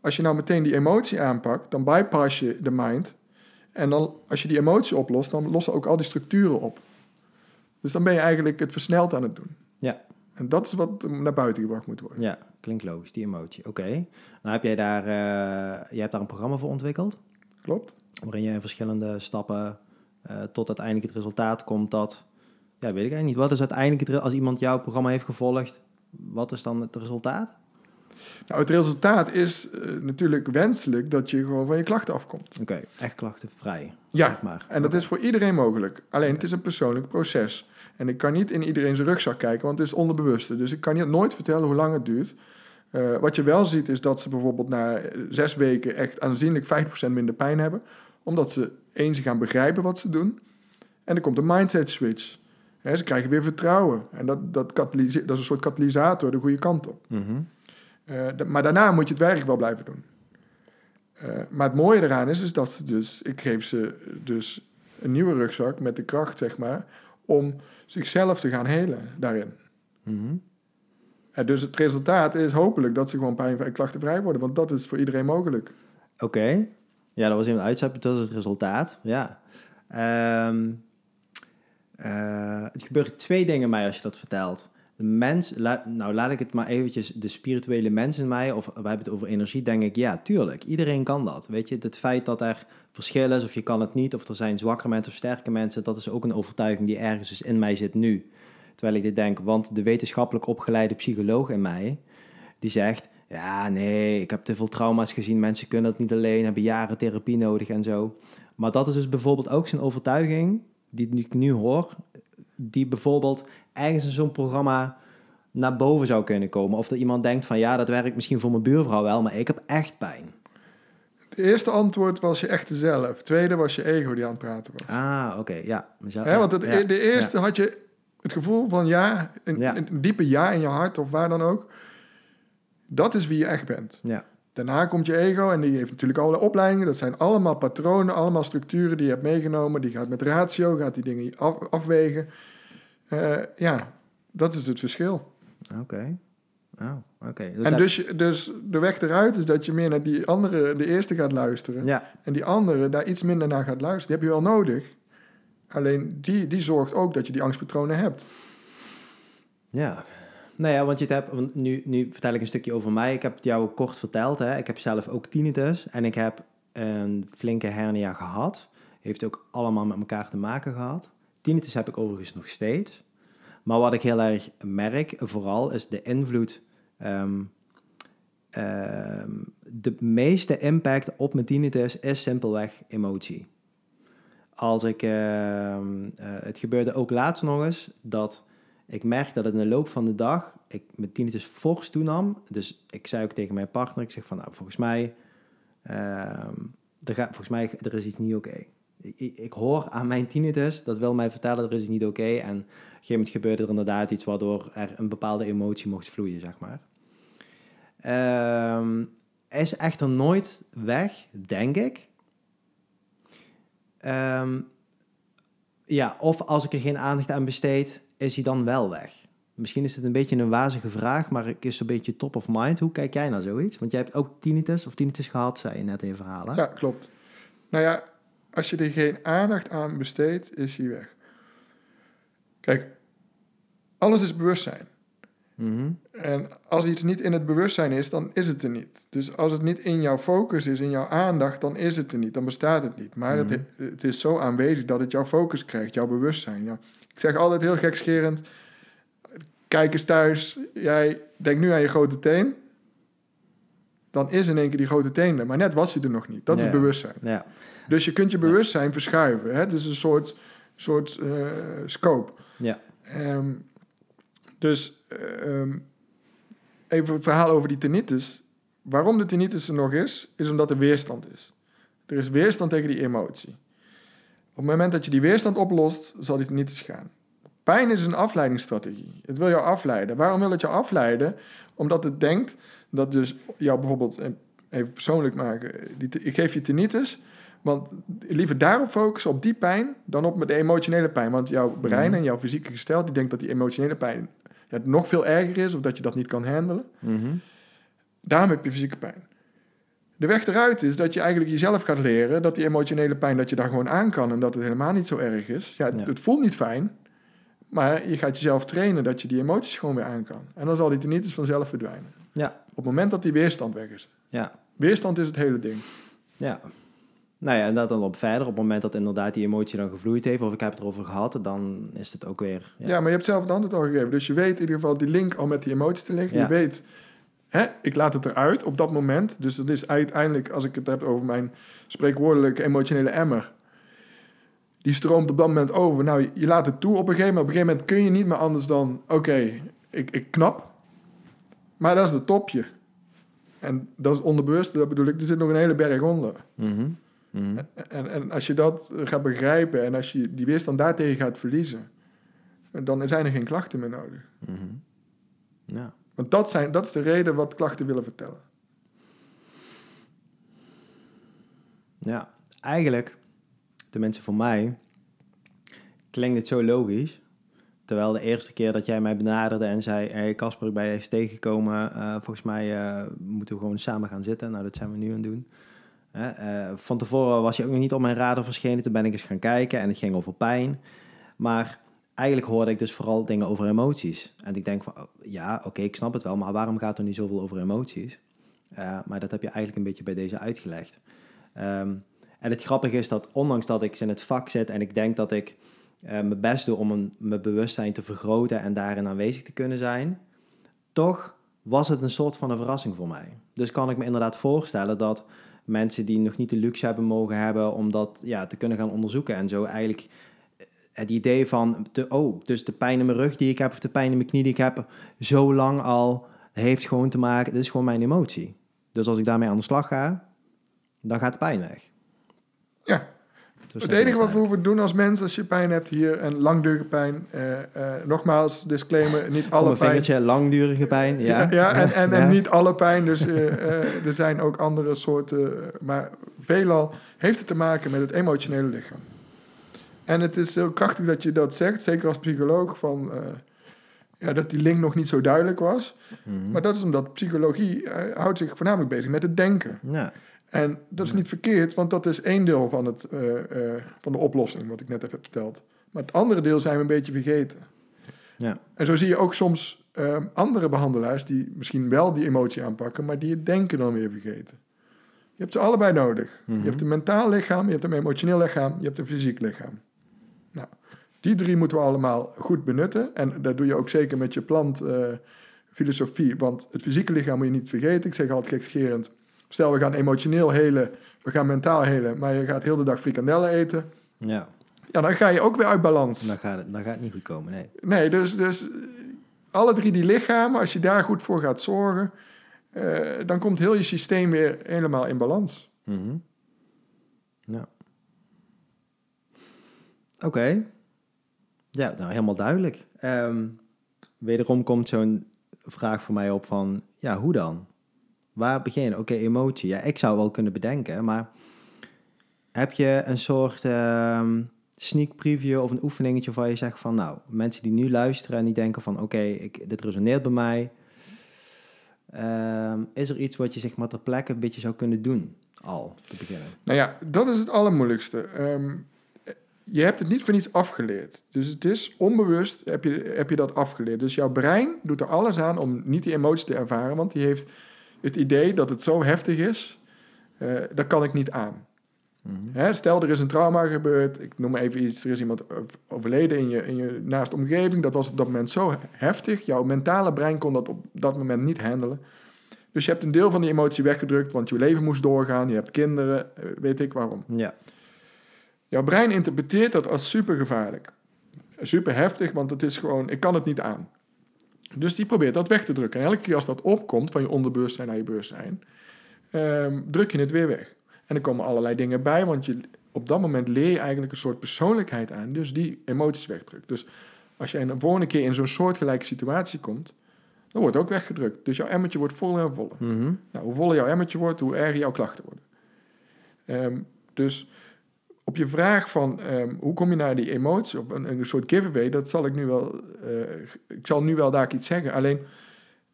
Als je nou meteen die emotie aanpakt, dan bypass je de mind. En dan, als je die emotie oplost, dan lossen ook al die structuren op. Dus dan ben je eigenlijk het versneld aan het doen. Ja. En dat is wat naar buiten gebracht moet worden. Ja, klinkt logisch, die emotie. Oké. Nou heb jij daar, een programma voor ontwikkeld. Klopt. Waarin je in verschillende stappen tot uiteindelijk het resultaat komt dat, weet ik eigenlijk niet. Wat is uiteindelijk, als iemand jouw programma heeft gevolgd, wat is dan het resultaat? Nou, het resultaat is natuurlijk wenselijk dat je gewoon van je klachten afkomt. Oké, echt klachtenvrij. Ja, zeg maar. En dat is voor iedereen mogelijk. Alleen het is een persoonlijk proces. En ik kan niet in iedereen zijn rugzak kijken, want het is onderbewuste. Dus ik kan je nooit vertellen hoe lang het duurt. Wat je wel ziet is dat ze bijvoorbeeld na 6 weken echt aanzienlijk 5% minder pijn hebben. Omdat ze gaan begrijpen wat ze doen. En er komt een mindset switch. He, ze krijgen weer vertrouwen. En dat is een soort katalysator de goede kant op. Mm-hmm. Maar daarna moet je het werk wel blijven doen. Maar het mooie eraan is dat ze dus... Ik geef ze dus een nieuwe rugzak met de kracht, zeg maar... om zichzelf te gaan helen daarin. Mm-hmm. En dus het resultaat is hopelijk dat ze gewoon pijn- en klachtenvrij worden. Want dat is voor iedereen mogelijk. Oké. Ja, dat was in het uitzapje. Dat is het resultaat. Ja. Het gebeuren twee dingen mij als je dat vertelt. De mens, laat ik het maar eventjes, de spirituele mens in mij, of we hebben het over energie, denk ik, ja, tuurlijk, iedereen kan dat. Weet je, het feit dat er verschil is, of je kan het niet, of er zijn zwakkere mensen of sterke mensen, dat is ook een overtuiging die ergens dus in mij zit nu. Terwijl ik dit denk, want de wetenschappelijk opgeleide psycholoog in mij, die zegt, ja, nee, ik heb te veel trauma's gezien, mensen kunnen dat niet alleen, hebben jaren therapie nodig en zo. Maar dat is dus bijvoorbeeld ook zo'n overtuiging, die ik nu hoor, die bijvoorbeeld ergens in zo'n programma naar boven zou kunnen komen. Of dat iemand denkt van, ja, dat werkt misschien voor mijn buurvrouw wel, maar ik heb echt pijn. Het eerste antwoord was je echte zelf. Het tweede was je ego die aan het praten was. Oké. Ja. Mezelf, want de eerste had je het gevoel van een diepe ja in je hart of waar dan ook. Dat is wie je echt bent. Ja. Daarna komt je ego en die heeft natuurlijk allerlei opleidingen. Dat zijn allemaal patronen, allemaal structuren die je hebt meegenomen. Die gaat met ratio, gaat die dingen afwegen. Dat is het verschil. Oké. Oh, oké. Dus de weg eruit is dat je meer naar die andere, de eerste gaat luisteren. Ja. En die andere daar iets minder naar gaat luisteren. Die heb je wel nodig. Alleen die zorgt ook dat je die angstpatronen hebt. Ja. Nou ja, want je hebt, nu vertel ik een stukje over mij. Ik heb het jou kort verteld. Hè. Ik heb zelf ook tinnitus en ik heb een flinke hernia gehad. Heeft ook allemaal met elkaar te maken gehad. Tinnitus heb ik overigens nog steeds. Maar wat ik heel erg merk, vooral, is de invloed... de meeste impact op mijn tinnitus is simpelweg emotie. Als ik... het gebeurde ook laatst nog eens dat... Ik merk dat het in de loop van de dag mijn tinnitus fors toenam. Dus ik zei ook tegen mijn partner, ik zeg van, nou, volgens mij er is iets niet oké. Ik hoor aan mijn tinnitus, dat wil mij vertellen, er is iets niet oké. En op een gegeven moment gebeurde er inderdaad iets waardoor er een bepaalde emotie mocht vloeien, zeg maar. Is echter nooit weg, denk ik. Of als ik er geen aandacht aan besteed... is hij dan wel weg? Misschien is het een beetje een wazige vraag, maar het is een beetje top of mind. Hoe kijk jij naar zoiets? Want jij hebt ook tinnitus gehad, zei je net in je verhaal. Hè? Ja, klopt. Nou ja, als je er geen aandacht aan besteedt, is hij weg. Kijk, alles is bewustzijn. Mm-hmm. En als iets niet in het bewustzijn is, dan is het er niet. Dus als het niet in jouw focus is, in jouw aandacht, dan is het er niet. Dan bestaat het niet. Maar mm-hmm. het is zo aanwezig dat het jouw focus krijgt, jouw bewustzijn. Ja. Ik zeg altijd heel gekscherend, kijk eens thuis, jij denkt nu aan je grote teen. Dan is in één keer die grote teen er, maar net was hij er nog niet. Dat is bewustzijn. Ja. Dus je kunt je bewustzijn verschuiven. Hè? Het is een soort scope. Ja. Dus even het verhaal over die tinnitus. Waarom de tinnitus er nog is omdat er weerstand is. Er is weerstand tegen die emotie. Op het moment dat je die weerstand oplost, zal die tinnitus gaan. Pijn is een afleidingsstrategie. Het wil jou afleiden. Waarom wil het jou afleiden? Omdat het denkt dat dus jou bijvoorbeeld, even persoonlijk maken, ik geef je tinnitus, want liever daarop focussen, op die pijn, dan op de emotionele pijn. Want jouw brein en jouw fysieke gestel, die denkt dat die emotionele pijn nog veel erger is, of dat je dat niet kan handelen. Mm-hmm. Daarom heb je fysieke pijn. De weg eruit is dat je eigenlijk jezelf gaat leren... dat die emotionele pijn, dat je daar gewoon aan kan... en dat het helemaal niet zo erg is. Ja, het voelt niet fijn, maar je gaat jezelf trainen... dat je die emoties gewoon weer aan kan. En dan zal die tinnitus vanzelf verdwijnen. Ja. Op het moment dat die weerstand weg is. Ja. Weerstand is het hele ding. Ja. Nou ja, en dat dan op verder. Op het moment dat inderdaad die emotie dan gevloeid heeft... of ik heb het erover gehad, dan is het ook weer... Ja, maar je hebt zelf het antwoord al gegeven. Dus je weet in ieder geval die link al met die emoties te leggen. Ja. Je weet... ik laat het eruit op dat moment. Dus dat is uiteindelijk, als ik het heb over mijn spreekwoordelijke emotionele emmer... die stroomt op dat moment over. Nou, je laat het toe op een gegeven moment. Op een gegeven moment kun je niet meer anders dan... oké, ik knap. Maar dat is het topje. En dat is onderbewust, dat bedoel ik. Er zit nog een hele berg onder. Mm-hmm. Mm. En als je dat gaat begrijpen en als je die weerstand daartegen gaat verliezen, dan zijn er geen klachten meer nodig. Mm-hmm. Ja. Want dat is de reden wat klachten willen vertellen. Ja, eigenlijk, de mensen voor mij, klinkt het zo logisch. Terwijl de eerste keer dat jij mij benaderde en zei, hey Casper, ik ben eens tegengekomen, volgens mij moeten we gewoon samen gaan zitten. Nou, dat zijn we nu aan het doen. Van tevoren was je ook nog niet op mijn radar verschenen. Toen ben ik eens gaan kijken en het ging over pijn. Maar eigenlijk hoorde ik dus vooral dingen over emoties. En ik denk van, ja, oké, ik snap het wel, maar waarom gaat er nu zoveel over emoties? Maar dat heb je eigenlijk een beetje bij deze uitgelegd. En het grappige is dat ondanks dat ik in het vak zit en ik denk dat ik mijn best doe om mijn bewustzijn te vergroten en daarin aanwezig te kunnen zijn, toch was het een soort van een verrassing voor mij. Dus kan ik me inderdaad voorstellen dat mensen die nog niet de luxe hebben mogen hebben om dat te kunnen gaan onderzoeken en zo eigenlijk het idee van, dus de pijn in mijn rug die ik heb of de pijn in mijn knie die ik heb, zo lang al, heeft gewoon te maken, dit is gewoon mijn emotie. Dus als ik daarmee aan de slag ga, dan gaat de pijn weg. Ja. Dus het enige wat we hoeven doen als mens, als je pijn hebt hier, en langdurige pijn, nogmaals, disclaimer, niet alle pijn. Vingertje, langdurige pijn, ja. En niet alle pijn, dus er zijn ook andere soorten, maar veelal heeft het te maken met het emotionele lichaam. En het is heel krachtig dat je dat zegt, zeker als psycholoog, van, dat die link nog niet zo duidelijk was. Mm-hmm. Maar dat is omdat psychologie houdt zich voornamelijk bezig met het denken. Ja. En dat is niet verkeerd, want dat is één deel van, van de oplossing, wat ik net heb verteld. Maar het andere deel zijn we een beetje vergeten. Ja. En zo zie je ook soms andere behandelaars die misschien wel die emotie aanpakken, maar die het denken dan weer vergeten. Je hebt ze allebei nodig. Mm-hmm. Je hebt een mentaal lichaam, je hebt een emotioneel lichaam, je hebt een fysiek lichaam. Nou, die drie moeten we allemaal goed benutten. En dat doe je ook zeker met je plantfilosofie, want het fysieke lichaam moet je niet vergeten. Ik zeg altijd gekscherend, stel, we gaan emotioneel helen, we gaan mentaal helen, maar je gaat heel de dag frikandellen eten. Ja. Ja, dan ga je ook weer uit balans. Dan gaat het niet goed komen, nee. Nee, dus alle drie die lichamen, als je daar goed voor gaat zorgen, dan komt heel je systeem weer helemaal in balans. Mm-hmm. Ja. Oké. Ja, nou, helemaal duidelijk. Wederom komt zo'n vraag voor mij op van, ja, hoe dan? Waar begin? Oké, emotie. Ja, ik zou wel kunnen bedenken, maar heb je een soort sneak preview of een oefeningetje waar je zegt van, nou, mensen die nu luisteren en die denken van, oké, dit resoneert bij mij. Is er iets wat je zeg maar ter plekke een beetje zou kunnen doen al te beginnen? Nou ja, dat is het allermoeilijkste. Je hebt het niet van iets afgeleerd. Dus het is onbewust heb je dat afgeleerd. Dus jouw brein doet er alles aan om niet die emotie te ervaren, want die heeft het idee dat het zo heftig is, dat kan ik niet aan. Mm-hmm. Stel, er is een trauma gebeurd. Ik noem even iets. Er is iemand overleden in je naaste omgeving. Dat was op dat moment zo heftig. Jouw mentale brein kon dat op dat moment niet handelen. Dus je hebt een deel van die emotie weggedrukt, want je leven moest doorgaan. Je hebt kinderen, weet ik waarom. Ja. Jouw brein interpreteert dat als supergevaarlijk. Super heftig, want het is gewoon, ik kan het niet aan. Dus die probeert dat weg te drukken. En elke keer als dat opkomt, van je onderbewustzijn naar je bewustzijn, druk je het weer weg. En er komen allerlei dingen bij, want op dat moment leer je eigenlijk een soort persoonlijkheid aan, dus die emoties wegdrukt. Dus als je de volgende keer in zo'n soortgelijke situatie komt, dan wordt het ook weggedrukt. Dus jouw emmertje wordt voller en voller. Mm-hmm. Nou, hoe voller jouw emmertje wordt, hoe erger jouw klachten worden. Dus op je vraag van hoe kom je naar die emotie, of een soort giveaway, dat zal ik nu wel, ik zal nu wel daar iets zeggen. Alleen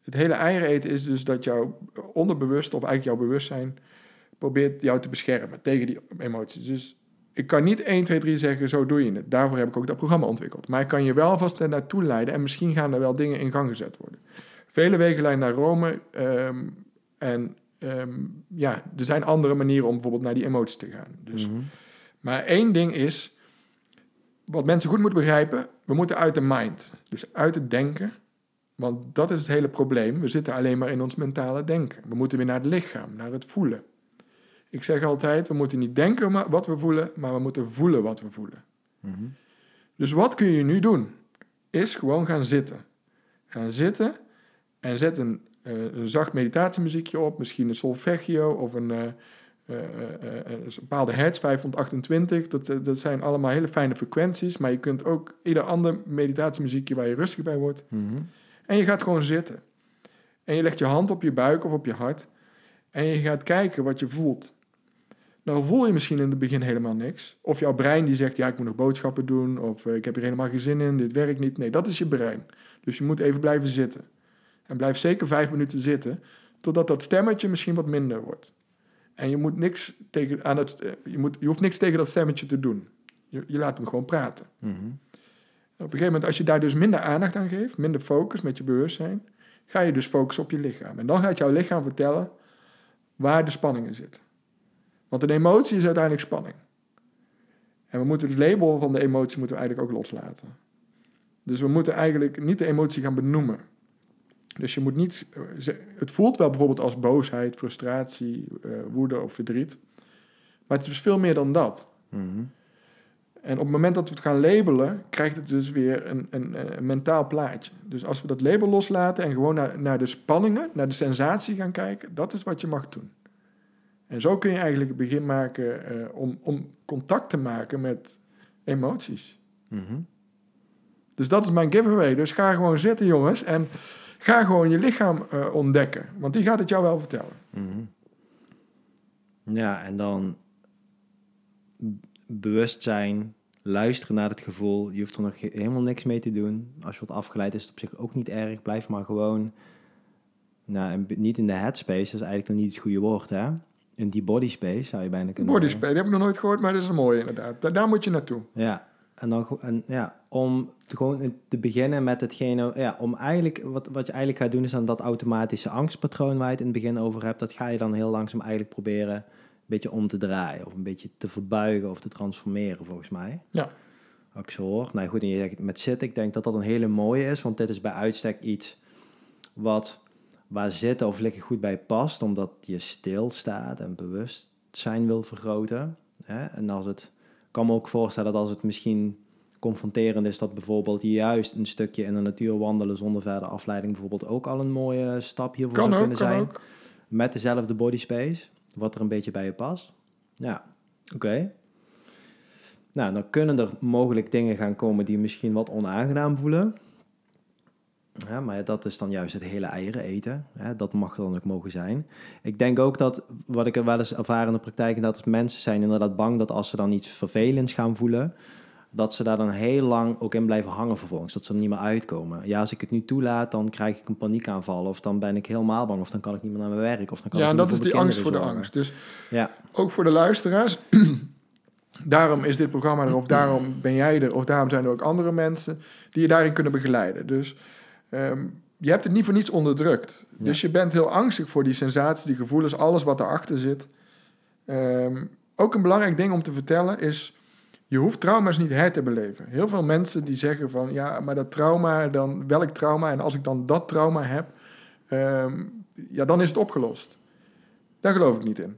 het hele eieren eten is dus dat jouw onderbewust, of eigenlijk jouw bewustzijn, probeert jou te beschermen tegen die emoties. Dus ik kan niet 1, 2, 3 zeggen, zo doe je het. Daarvoor heb ik ook dat programma ontwikkeld. Maar ik kan je wel vast naartoe leiden en misschien gaan er wel dingen in gang gezet worden. Vele wegen leiden naar Rome er zijn andere manieren om bijvoorbeeld naar die emoties te gaan. Dus mm-hmm. Maar één ding is, wat mensen goed moeten begrijpen, we moeten uit de mind. Dus uit het denken, want dat is het hele probleem. We zitten alleen maar in ons mentale denken. We moeten weer naar het lichaam, naar het voelen. Ik zeg altijd, we moeten niet denken wat we voelen, maar we moeten voelen wat we voelen. Mm-hmm. Dus wat kun je nu doen? Is gewoon gaan zitten. Gaan zitten en zet een zacht meditatiemuziekje op, misschien een solfeggio of een een bepaalde hertz, 528, dat zijn allemaal hele fijne frequenties, maar je kunt ook ieder ander meditatiemuziekje waar je rustig bij wordt. Mm-hmm. En je gaat gewoon zitten. En je legt je hand op je buik of op je hart en je gaat kijken wat je voelt. Nou voel je misschien in het begin helemaal niks. Of jouw brein die zegt, ja, ik moet nog boodschappen doen, of ik heb hier helemaal geen zin in, dit werkt niet. Nee, dat is je brein. Dus je moet even blijven zitten. En blijf zeker 5 minuten zitten, totdat dat stemmetje misschien wat minder wordt. En je moet je hoeft niks tegen dat stemmetje te doen. Je laat hem gewoon praten. Mm-hmm. Op een gegeven moment, als je daar dus minder aandacht aan geeft, minder focus met je bewustzijn, ga je dus focussen op je lichaam. En dan gaat jouw lichaam vertellen waar de spanningen zitten. Want een emotie is uiteindelijk spanning. En we moeten het label van de emotie eigenlijk ook loslaten. Dus we moeten eigenlijk niet de emotie gaan benoemen. Dus je moet niet... Het voelt wel bijvoorbeeld als boosheid, frustratie, woede of verdriet. Maar het is veel meer dan dat. Mm-hmm. En op het moment dat we het gaan labelen, krijgt het dus weer een mentaal plaatje. Dus als we dat label loslaten en gewoon naar de spanningen, naar de sensatie gaan kijken, dat is wat je mag doen. En zo kun je eigenlijk het begin maken om contact te maken met emoties. Mm-hmm. Dus dat is mijn giveaway. Dus ga gewoon zitten, jongens, en ga gewoon je lichaam ontdekken. Want die gaat het jou wel vertellen. Mm-hmm. Ja, en dan bewust zijn, luisteren naar het gevoel. Je hoeft er nog helemaal niks mee te doen. Als je wat afgeleid is, is het op zich ook niet erg. Blijf maar gewoon... Nou, niet in de headspace, dat is eigenlijk dan niet het goede woord, hè? In die bodyspace zou je bijna kunnen... Bodyspace, dat heb ik nog nooit gehoord, maar dat is een mooie inderdaad. Daar moet je naartoe. Ja, om gewoon te beginnen met hetgene... Ja, om eigenlijk, wat je eigenlijk gaat doen is dan dat automatische angstpatroon waar je het in het begin over hebt, dat ga je dan heel langzaam eigenlijk proberen een beetje om te draaien of een beetje te verbuigen of te transformeren, volgens mij. Ja. Ook zo hoor. Nou goed, en je zegt met zitten, ik denk dat dat een hele mooie is, want dit is bij uitstek iets waar zitten of liggen goed bij past, omdat je stilstaat en bewustzijn wil vergroten. Hè? En ik kan me ook voorstellen dat als het misschien confronterend is, dat bijvoorbeeld juist een stukje in de natuur wandelen zonder verder afleiding bijvoorbeeld ook al een mooie stap hiervoor kan zou kunnen zijn. Ook. Met dezelfde bodyspace, wat er een beetje bij je past. Ja, oké. Nou, dan kunnen er mogelijk dingen gaan komen die misschien wat onaangenaam voelen. Ja, maar dat is dan juist het hele eieren eten. Ja, dat mag dan ook mogen zijn. Ik denk ook dat, wat ik er wel eens ervaar in de praktijk, dat mensen zijn inderdaad bang dat als ze dan iets vervelends gaan voelen, dat ze daar dan heel lang ook in blijven hangen vervolgens. Dat ze er niet meer uitkomen. Ja, als ik het nu toelaat, dan krijg ik een paniekaanval. Of dan ben ik helemaal bang. Of dan kan ik niet meer naar mijn werk. Of dan kan en dat is die angst voor de angst. Dus ja. Ook voor de luisteraars. Daarom is dit programma er. Of daarom ben jij er. Of daarom zijn er ook andere mensen die je daarin kunnen begeleiden. Dus... je hebt het niet voor niets onderdrukt. Ja. Dus je bent heel angstig voor die sensaties, die gevoelens, alles wat erachter zit. Ook een belangrijk ding om te vertellen is, je hoeft trauma's niet her te beleven. Heel veel mensen die zeggen van, ja, maar dat trauma, dan welk trauma? En als ik dan dat trauma heb, dan is het opgelost. Daar geloof ik niet in.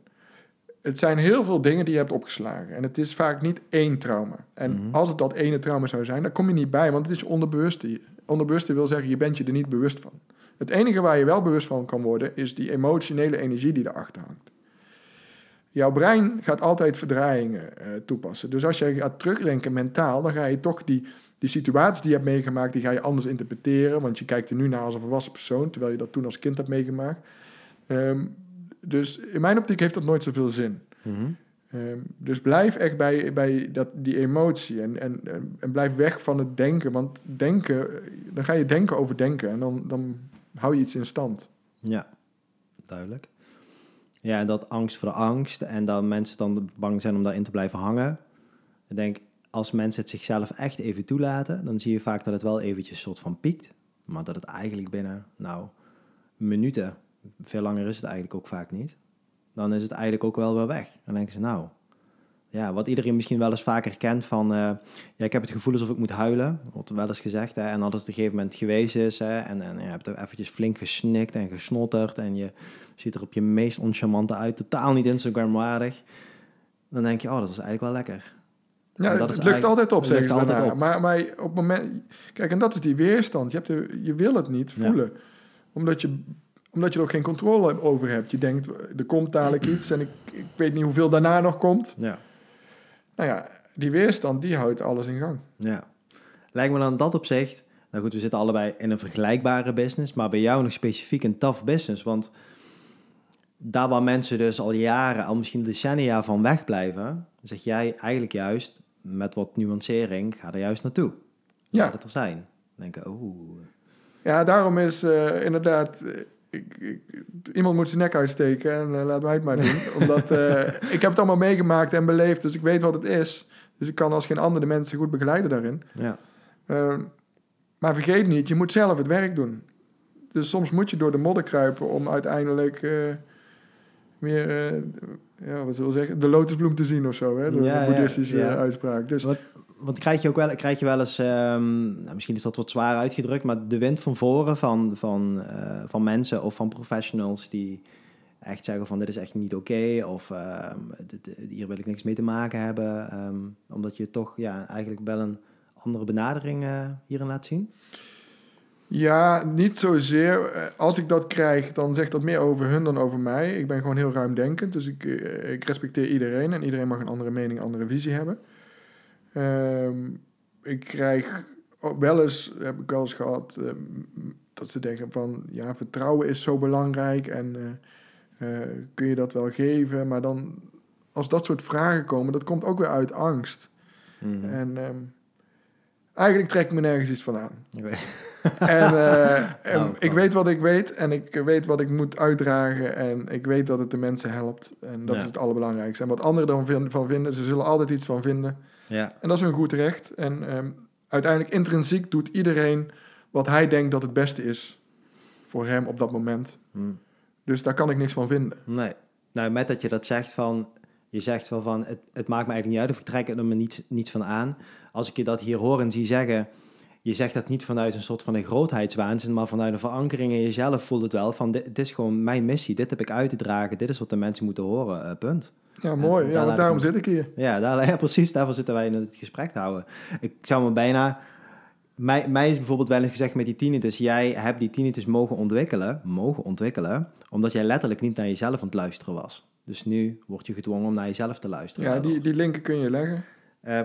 Het zijn heel veel dingen die je hebt opgeslagen. En het is vaak niet één trauma. En als het dat ene trauma zou zijn, daar kom je niet bij, want het is onderbewust hier. Onderbewuste wil zeggen, je bent je er niet bewust van. Het enige waar je wel bewust van kan worden, is die emotionele energie die erachter hangt. Jouw brein gaat altijd verdraaiingen toepassen. Dus als je gaat terugdenken mentaal, dan ga je toch die situatie die je hebt meegemaakt, die ga je anders interpreteren, want je kijkt er nu naar als een volwassen persoon, terwijl je dat toen als kind hebt meegemaakt. Dus in mijn optiek heeft dat nooit zoveel zin. Mm-hmm. Dus blijf echt bij die emotie en blijf weg van het denken. Want dan ga je denken over denken en dan hou je iets in stand. Ja, duidelijk. Ja, en dat angst voor de angst en dat mensen dan bang zijn om daarin te blijven hangen. Ik denk, als mensen het zichzelf echt even toelaten, dan zie je vaak dat het wel eventjes soort van piekt. Maar dat het eigenlijk binnen, minuten, veel langer is het eigenlijk ook vaak niet. Dan is het eigenlijk ook wel weer weg. En dan denken ze, wat iedereen misschien wel eens vaker kent van... ik heb het gevoel alsof ik moet huilen, wordt wel eens gezegd. Hè, en dat het op een gegeven moment geweest is. Hè, en je hebt er eventjes flink gesnikt en gesnotterd. En je ziet er op je meest oncharmante uit. Totaal niet Instagram-waardig. Dan denk je, dat is eigenlijk wel lekker. Ja, dat het lukt altijd op, zeg ik. Maar op het moment... Kijk, en dat is die weerstand. Je wil het niet voelen. Ja. Omdat je er ook geen controle over hebt. Je denkt, er komt dadelijk iets en ik weet niet hoeveel daarna nog komt. Ja. Nou ja, die weerstand, die houdt alles in gang. Ja. Lijkt me dan dat opzicht... Nou goed, we zitten allebei in een vergelijkbare business, maar bij jou nog specifiek een tough business. Want daar waar mensen dus al jaren, al misschien decennia van wegblijven, zeg jij eigenlijk juist met wat nuancering, ga er juist naartoe. Ja. Laat het er zijn. Denken, oeh. Ja, daarom is inderdaad... Iemand moet zijn nek uitsteken en laat mij het maar doen. Omdat ik heb het allemaal meegemaakt en beleefd, dus ik weet wat het is. Dus ik kan als geen ander de mensen goed begeleiden daarin. Ja. Maar vergeet niet, je moet zelf het werk doen. Dus soms moet je door de modder kruipen om uiteindelijk meer, wat wil zeggen, de lotusbloem te zien of zo. Hè? De boeddhistische uitspraak. Dus, want krijg je wel eens, misschien is dat wat zwaar uitgedrukt, maar de wind van voren van mensen of van professionals die echt zeggen van dit is echt niet oké, of hier wil ik niks mee te maken hebben. Omdat je toch eigenlijk wel een andere benadering hierin laat zien? Ja, niet zozeer. Als ik dat krijg, dan zegt dat meer over hun dan over mij. Ik ben gewoon heel ruimdenkend, dus ik respecteer iedereen en iedereen mag een andere mening, een andere visie hebben. Ik krijg heb ik wel eens gehad dat ze denken van ja, vertrouwen is zo belangrijk en kun je dat wel geven? Maar dan, als dat soort vragen komen, dat komt ook weer uit angst. Mm-hmm. En eigenlijk trek ik me nergens iets van aan. Okay. Ik weet wat ik weet en ik weet wat ik moet uitdragen en ik weet dat het de mensen helpt. En dat is het allerbelangrijkste. En wat anderen ervan vinden, ze zullen altijd iets van vinden. Ja. En dat is hun goed recht. En uiteindelijk intrinsiek doet iedereen wat hij denkt dat het beste is voor hem op dat moment. Hmm. Dus daar kan ik niks van vinden. Nee. Nou, met dat je dat zegt van... Je zegt wel van, het maakt me eigenlijk niet uit of ik trek er me niet van aan. Als ik je dat hier hoor en zie zeggen, je zegt dat niet vanuit een soort van een grootheidswaanzin, maar vanuit een verankering in jezelf voelt het wel van, dit is gewoon mijn missie, dit heb ik uit te dragen, dit is wat de mensen moeten horen, punt. Ja, mooi. Ja, want daarom zit ik hier. Ja, precies, daarvoor zitten wij in het gesprek te houden. Ik zou me bijna... Mij is bijvoorbeeld wel eens gezegd met die tinnitus, jij hebt die tinnitus mogen ontwikkelen, omdat jij letterlijk niet naar jezelf aan het luisteren was. Dus nu word je gedwongen om naar jezelf te luisteren. Ja, die linken kun je leggen.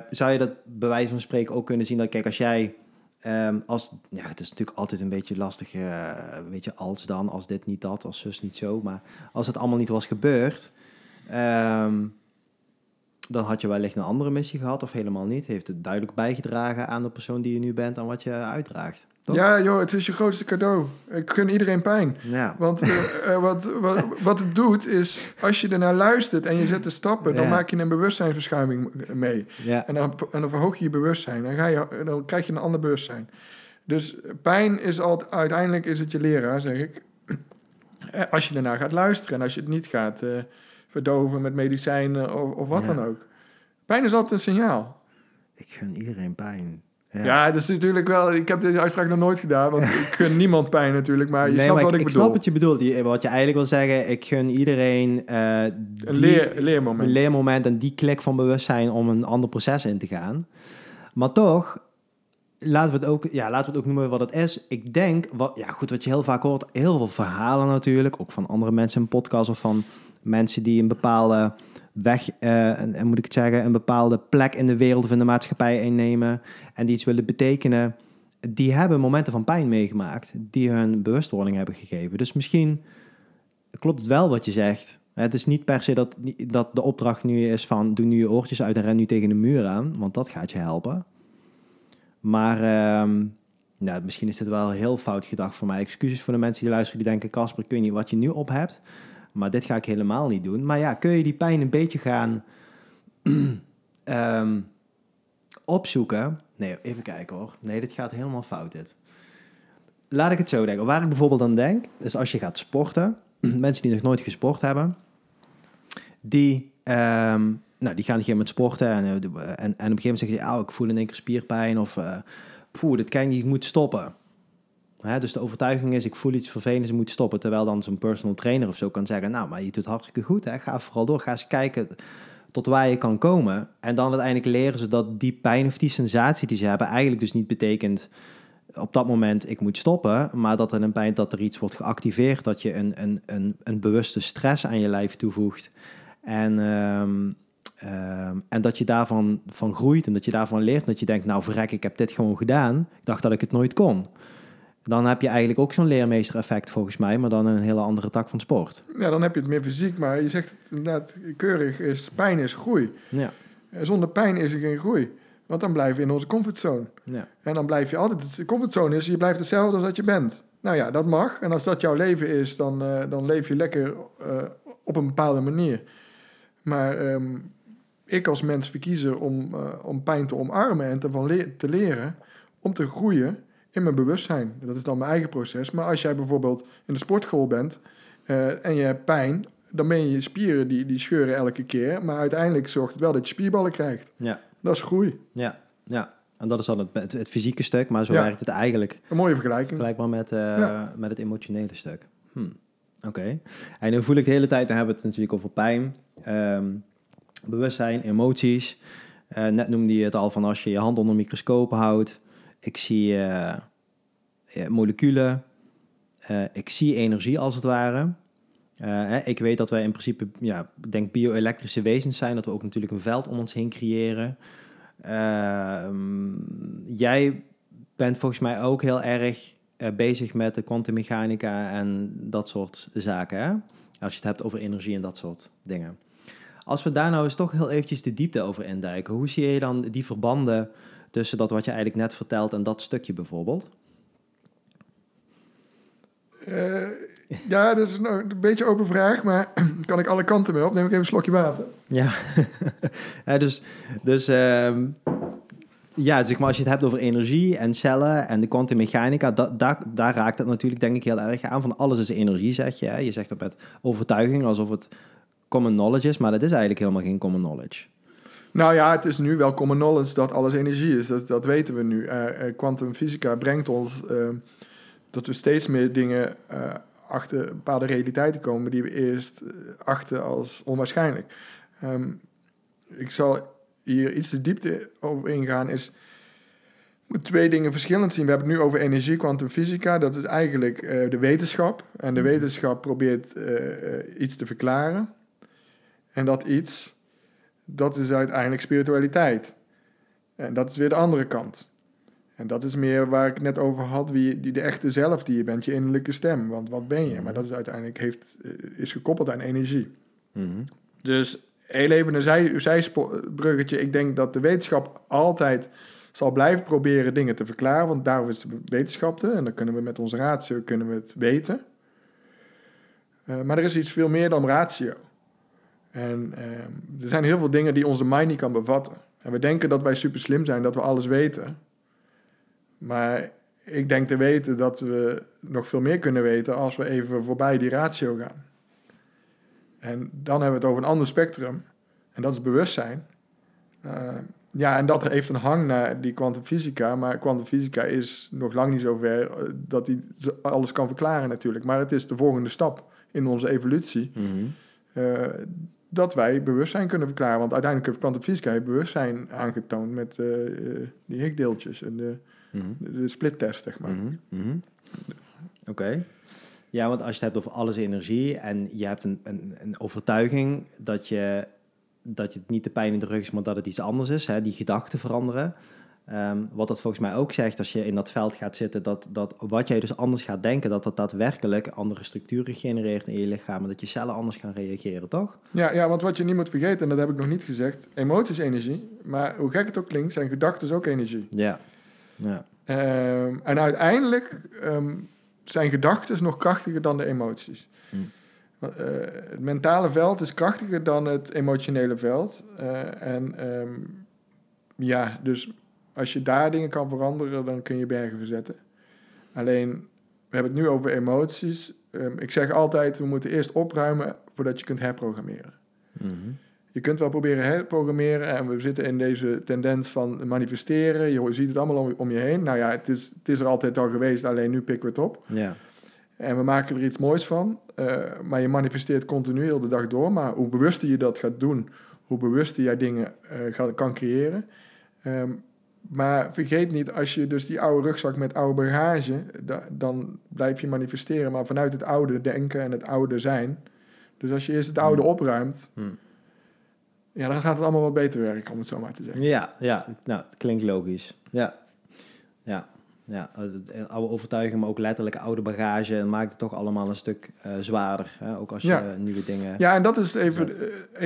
Zou je dat bij wijze van spreken ook kunnen zien? Dat kijk, als jij... het is natuurlijk altijd een beetje lastig. Weet je, als dan, als dit niet dat, als zus niet zo. Maar als het allemaal niet was gebeurd... dan had je wellicht een andere missie gehad of helemaal niet. Heeft het duidelijk bijgedragen aan de persoon die je nu bent... aan wat je uitdraagt. Toch? Ja, joh, het is je grootste cadeau. Ik gun iedereen pijn. Ja. Want wat het doet is... als je ernaar luistert en je zet de stappen... dan maak je een bewustzijnsverschuiving mee. Ja. En dan verhoog je je bewustzijn. Dan krijg je een ander bewustzijn. Dus pijn is altijd... uiteindelijk is het je leraar, zeg ik. Als je ernaar gaat luisteren en als je het niet gaat... verdoven met medicijnen of wat dan ook. Pijn is altijd een signaal. Ik gun iedereen pijn. Ja, dat is natuurlijk wel... Ik heb deze uitspraak nog nooit gedaan, want ik gun niemand pijn natuurlijk, maar je snapt wat ik bedoel. Ik snap wat je bedoelt. Wat je eigenlijk wil zeggen, ik gun iedereen... een leermoment en die klik van bewustzijn om een ander proces in te gaan. Maar toch... Laten we het ook noemen wat het is. Ik denk, wat je heel vaak hoort, heel veel verhalen natuurlijk, ook van andere mensen in podcasts of van mensen die een bepaalde weg, een bepaalde plek in de wereld of in de maatschappij innemen en die iets willen betekenen, die hebben momenten van pijn meegemaakt, die hun bewustwording hebben gegeven. Dus misschien klopt het wel wat je zegt. Het is niet per se dat de opdracht nu is van, doe nu je oortjes uit en ren nu tegen de muur aan, want dat gaat je helpen. Maar misschien is dit wel heel fout gedacht voor mij. Excuses voor de mensen die luisteren die denken... Kasper, ik weet niet wat je nu op hebt, maar dit ga ik helemaal niet doen. Maar ja, kun je die pijn een beetje gaan opzoeken? Nee, even kijken hoor. Nee, dit gaat helemaal fout dit. Laat ik het zo denken. Waar ik bijvoorbeeld aan denk, is als je gaat sporten... mensen die nog nooit gesport hebben... die gaan op een gegeven moment sporten en op een gegeven moment zeg je... ik voel in één keer spierpijn of... dit kan niet, ik moet stoppen. Hè, dus de overtuiging is, ik voel iets vervelends, ik moet stoppen. Terwijl dan zo'n personal trainer of zo kan zeggen... nou, maar je doet het hartstikke goed, hè? Ga vooral door. Ga eens kijken tot waar je kan komen. En dan uiteindelijk leren ze dat die pijn of die sensatie die ze hebben... eigenlijk dus niet betekent op dat moment, ik moet stoppen... maar dat er een pijn, dat er iets wordt geactiveerd... dat je een bewuste stress aan je lijf toevoegt... En dat je daarvan groeit en dat je daarvan leert. En dat je denkt, nou verrek, ik heb dit gewoon gedaan. Ik dacht dat ik het nooit kon. Dan heb je eigenlijk ook zo'n leermeester-effect volgens mij, maar dan in een hele andere tak van sport. Ja, dan heb je het meer fysiek, maar je zegt het inderdaad keurig, pijn is groei. Ja. Zonder pijn is er geen groei, want dan blijven we in onze comfortzone. Ja. En dan blijf je altijd, de comfortzone is, je blijft hetzelfde als dat je bent. Nou ja, dat mag. En als dat jouw leven is, dan leef je lekker op een bepaalde manier. Maar ik als mens verkies er om pijn te omarmen en te leren om te groeien in mijn bewustzijn. Dat is dan mijn eigen proces. Maar als jij bijvoorbeeld in de sportschool bent en je hebt pijn, dan ben je spieren die scheuren elke keer. Maar uiteindelijk zorgt het wel dat je spierballen krijgt. Ja. Dat is groei. Ja, ja. En dat is dan het fysieke stuk, maar zo werkt het eigenlijk. Een mooie vergelijking. Vergelijkbaar met het emotionele stuk. Oké. En nu voel ik de hele tijd, dan hebben we het natuurlijk over pijn, bewustzijn, emoties. Net noemde je het al van als je je hand onder een microscoop houdt. Ik zie moleculen. Ik zie energie als het ware. Ik weet dat wij in principe, denk bio-elektrische wezens zijn. Dat we ook natuurlijk een veld om ons heen creëren. Jij bent volgens mij ook heel erg bezig met de kwantummechanica en dat soort zaken. Hè? Als je het hebt over energie en dat soort dingen. Als we daar nou eens toch heel eventjes de diepte over induiken. Hoe zie je dan die verbanden tussen dat wat je eigenlijk net vertelt en dat stukje bijvoorbeeld? Ja, dat is een beetje open vraag, maar kan ik alle kanten mee op? Neem ik even een slokje water. Ja, dus zeg maar als je het hebt over energie en cellen en de kwantummechanica, daar raakt het natuurlijk denk ik heel erg aan. Van alles is energie, zeg je. Hè? Je zegt dat met overtuiging alsof het common knowledge is, maar dat is eigenlijk helemaal geen common knowledge. Nou ja, het is nu wel common knowledge dat alles energie is. Dat weten we nu. Quantumfysica brengt ons dat we steeds meer dingen achter bepaalde realiteiten komen die we eerst achten als onwaarschijnlijk. Ik zal hier iets de diepte over ingaan. We moeten twee dingen verschillend zien. We hebben het nu over energie, kwantumfysica. Dat is eigenlijk de wetenschap. En de wetenschap probeert iets te verklaren. En dat iets, dat is uiteindelijk spiritualiteit. En dat is weer de andere kant. En dat is meer waar ik net over had, de echte zelf die je bent, je innerlijke stem. Want wat ben je? Maar dat is uiteindelijk is gekoppeld aan energie. Mm-hmm. Dus heel even een zijbruggetje. Ik denk dat de wetenschap altijd zal blijven proberen dingen te verklaren. Want daarom is de wetenschap en dan kunnen we met onze ratio het weten. Maar er is iets veel meer dan ratio. En er zijn heel veel dingen die onze mind niet kan bevatten. En we denken dat wij super slim zijn, dat we alles weten. Maar ik denk te weten dat we nog veel meer kunnen weten als we even voorbij die ratio gaan. En dan hebben we het over een ander spectrum. En dat is bewustzijn. En dat heeft een hang naar die kwantumfysica. Maar kwantumfysica is nog lang niet zo ver dat die alles kan verklaren natuurlijk. Maar het is de volgende stap in onze evolutie. Mm-hmm. Dat wij bewustzijn kunnen verklaren. Want uiteindelijk heeft kwantumfysica bewustzijn aangetoond met die Higgs-deeltjes en de splittest, zeg maar. Mm-hmm. Mm-hmm. Oké. Ja, want als je het hebt over alles energie en je hebt een overtuiging dat je het niet de pijn in de rug is, maar dat het iets anders is, hè, die gedachten veranderen. Wat dat volgens mij ook zegt, als je in dat veld gaat zitten, dat wat jij dus anders gaat denken, dat daadwerkelijk andere structuren genereert in je lichaam en dat je cellen anders gaan reageren, toch? Ja, want wat je niet moet vergeten, en dat heb ik nog niet gezegd, emoties is energie, maar hoe gek het ook klinkt, zijn gedachten ook energie. Ja. Ja. En uiteindelijk zijn gedachten nog krachtiger dan de emoties. Het mentale veld is krachtiger dan het emotionele veld. Dus als je daar dingen kan veranderen, dan kun je bergen verzetten. Alleen, we hebben het nu over emoties. Ik zeg altijd, we moeten eerst opruimen voordat je kunt herprogrammeren. Mm-hmm. Je kunt wel proberen herprogrammeren en we zitten in deze tendens van manifesteren. Je ziet het allemaal om je heen. Nou ja, het is er altijd al geweest, alleen nu pikken we het op. Ja. En we maken er iets moois van. Maar je manifesteert continu heel de dag door. Maar hoe bewuster je dat gaat doen, hoe bewuster jij dingen kan creëren. Maar vergeet niet, als je dus die oude rugzak met oude bagage, dan blijf je manifesteren. Maar vanuit het oude denken en het oude zijn. Dus als je eerst het oude opruimt. ja, dan gaat het allemaal wat beter werken, om het zo maar te zeggen. Ja, ja, nou, het klinkt logisch. Ja, ja, ja. Oude overtuiging, maar ook letterlijk oude bagage. En maakt het toch allemaal een stuk zwaarder. Hè? Ook als je nieuwe dingen... Ja, en dat is even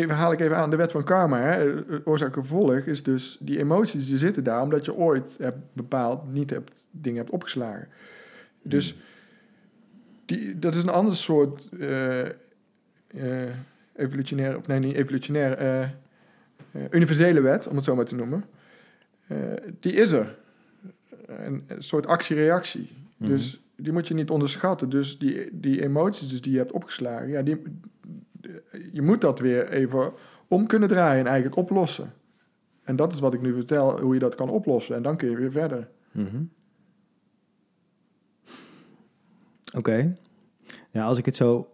haal ik even aan de wet van karma. Hè? Oorzaak en gevolg is dus... Die emoties die zitten daar, omdat je ooit hebt bepaald... dingen hebt opgeslagen. Dus... dat is een ander soort... evolutionaire, of nee, niet evolutionaire... universele wet, om het zo maar te noemen. Die is er. Een soort actie-reactie. Mm-hmm. Dus die moet je niet onderschatten. Dus die emoties dus die je hebt opgeslagen... Ja, je moet dat weer even om kunnen draaien en eigenlijk oplossen. En dat is wat ik nu vertel, hoe je dat kan oplossen. En dan kun je weer verder. Mm-hmm. Oké. Ja, als ik het zo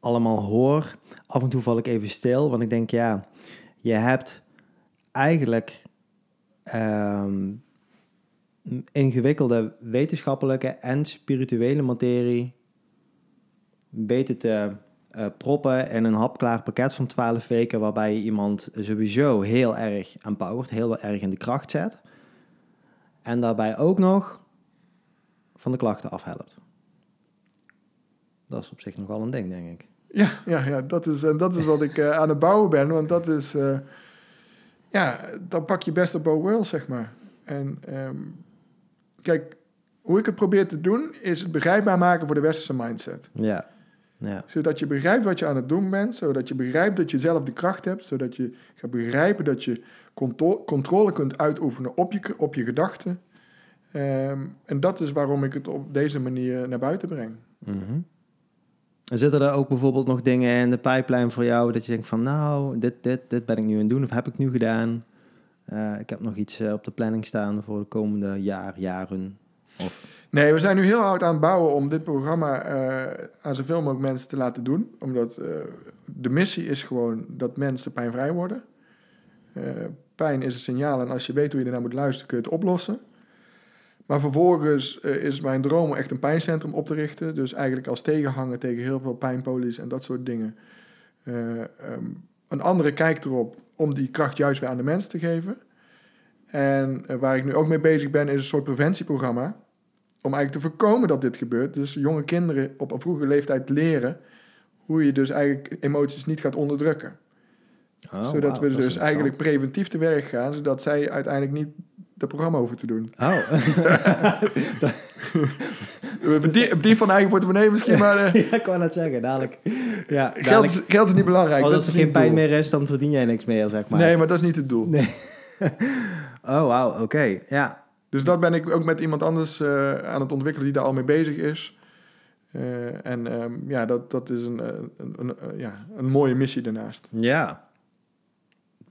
allemaal hoor... af en toe val ik even stil, want ik denk... ja, je hebt eigenlijk... ingewikkelde wetenschappelijke en spirituele materie weten te proppen in een hapklaar pakket van 12 weken... waarbij je iemand sowieso heel erg empowert, heel erg in de kracht zet... en daarbij ook nog van de klachten afhelpt. Dat is op zich nogal een ding, denk ik. Ja, dat is wat ik aan het bouwen ben, want dat is... dan pak je best op both worlds, zeg maar. En kijk, hoe ik het probeer te doen... is het begrijpbaar maken voor de westerse mindset. Ja. Zodat je begrijpt wat je aan het doen bent... zodat je begrijpt dat je zelf de kracht hebt... zodat je gaat begrijpen dat je controle kunt uitoefenen op je gedachten. En dat is waarom ik het op deze manier naar buiten breng. Mm-hmm. Zitten er ook bijvoorbeeld nog dingen in de pipeline voor jou... dat je denkt van nou, dit ben ik nu aan het doen... of heb ik nu gedaan... ik heb nog iets op de planning staan voor de komende jaren. Of... Nee, we zijn nu heel hard aan het bouwen om dit programma aan zoveel mogelijk mensen te laten doen. Omdat de missie is gewoon dat mensen pijnvrij worden. Pijn is een signaal en als je weet hoe je ernaar moet luisteren kun je het oplossen. Maar vervolgens is mijn droom om echt een pijncentrum op te richten. Dus eigenlijk als tegenhanger tegen heel veel pijnpolies en dat soort dingen. Een andere kijk erop. Om die kracht juist weer aan de mensen te geven. En waar ik nu ook mee bezig ben... is een soort preventieprogramma... om eigenlijk te voorkomen dat dit gebeurt. Dus jonge kinderen op een vroege leeftijd leren... hoe je dus eigenlijk emoties niet gaat onderdrukken. Oh, zodat we dus eigenlijk preventief te werk gaan... zodat zij uiteindelijk niet dat programma hoeven te doen. Oh. Die van eigen portemonnee misschien, maar... Ja, ik kan het zeggen, dadelijk. Ja, geld is niet belangrijk. Als er geen pijn meer is, dan verdien jij niks meer, zeg maar. Nee, maar dat is niet het doel. Nee. Oh, wauw, oké, ja. Dus dat ben ik ook met iemand anders aan het ontwikkelen die daar al mee bezig is. Dat is een mooie missie daarnaast. Ja,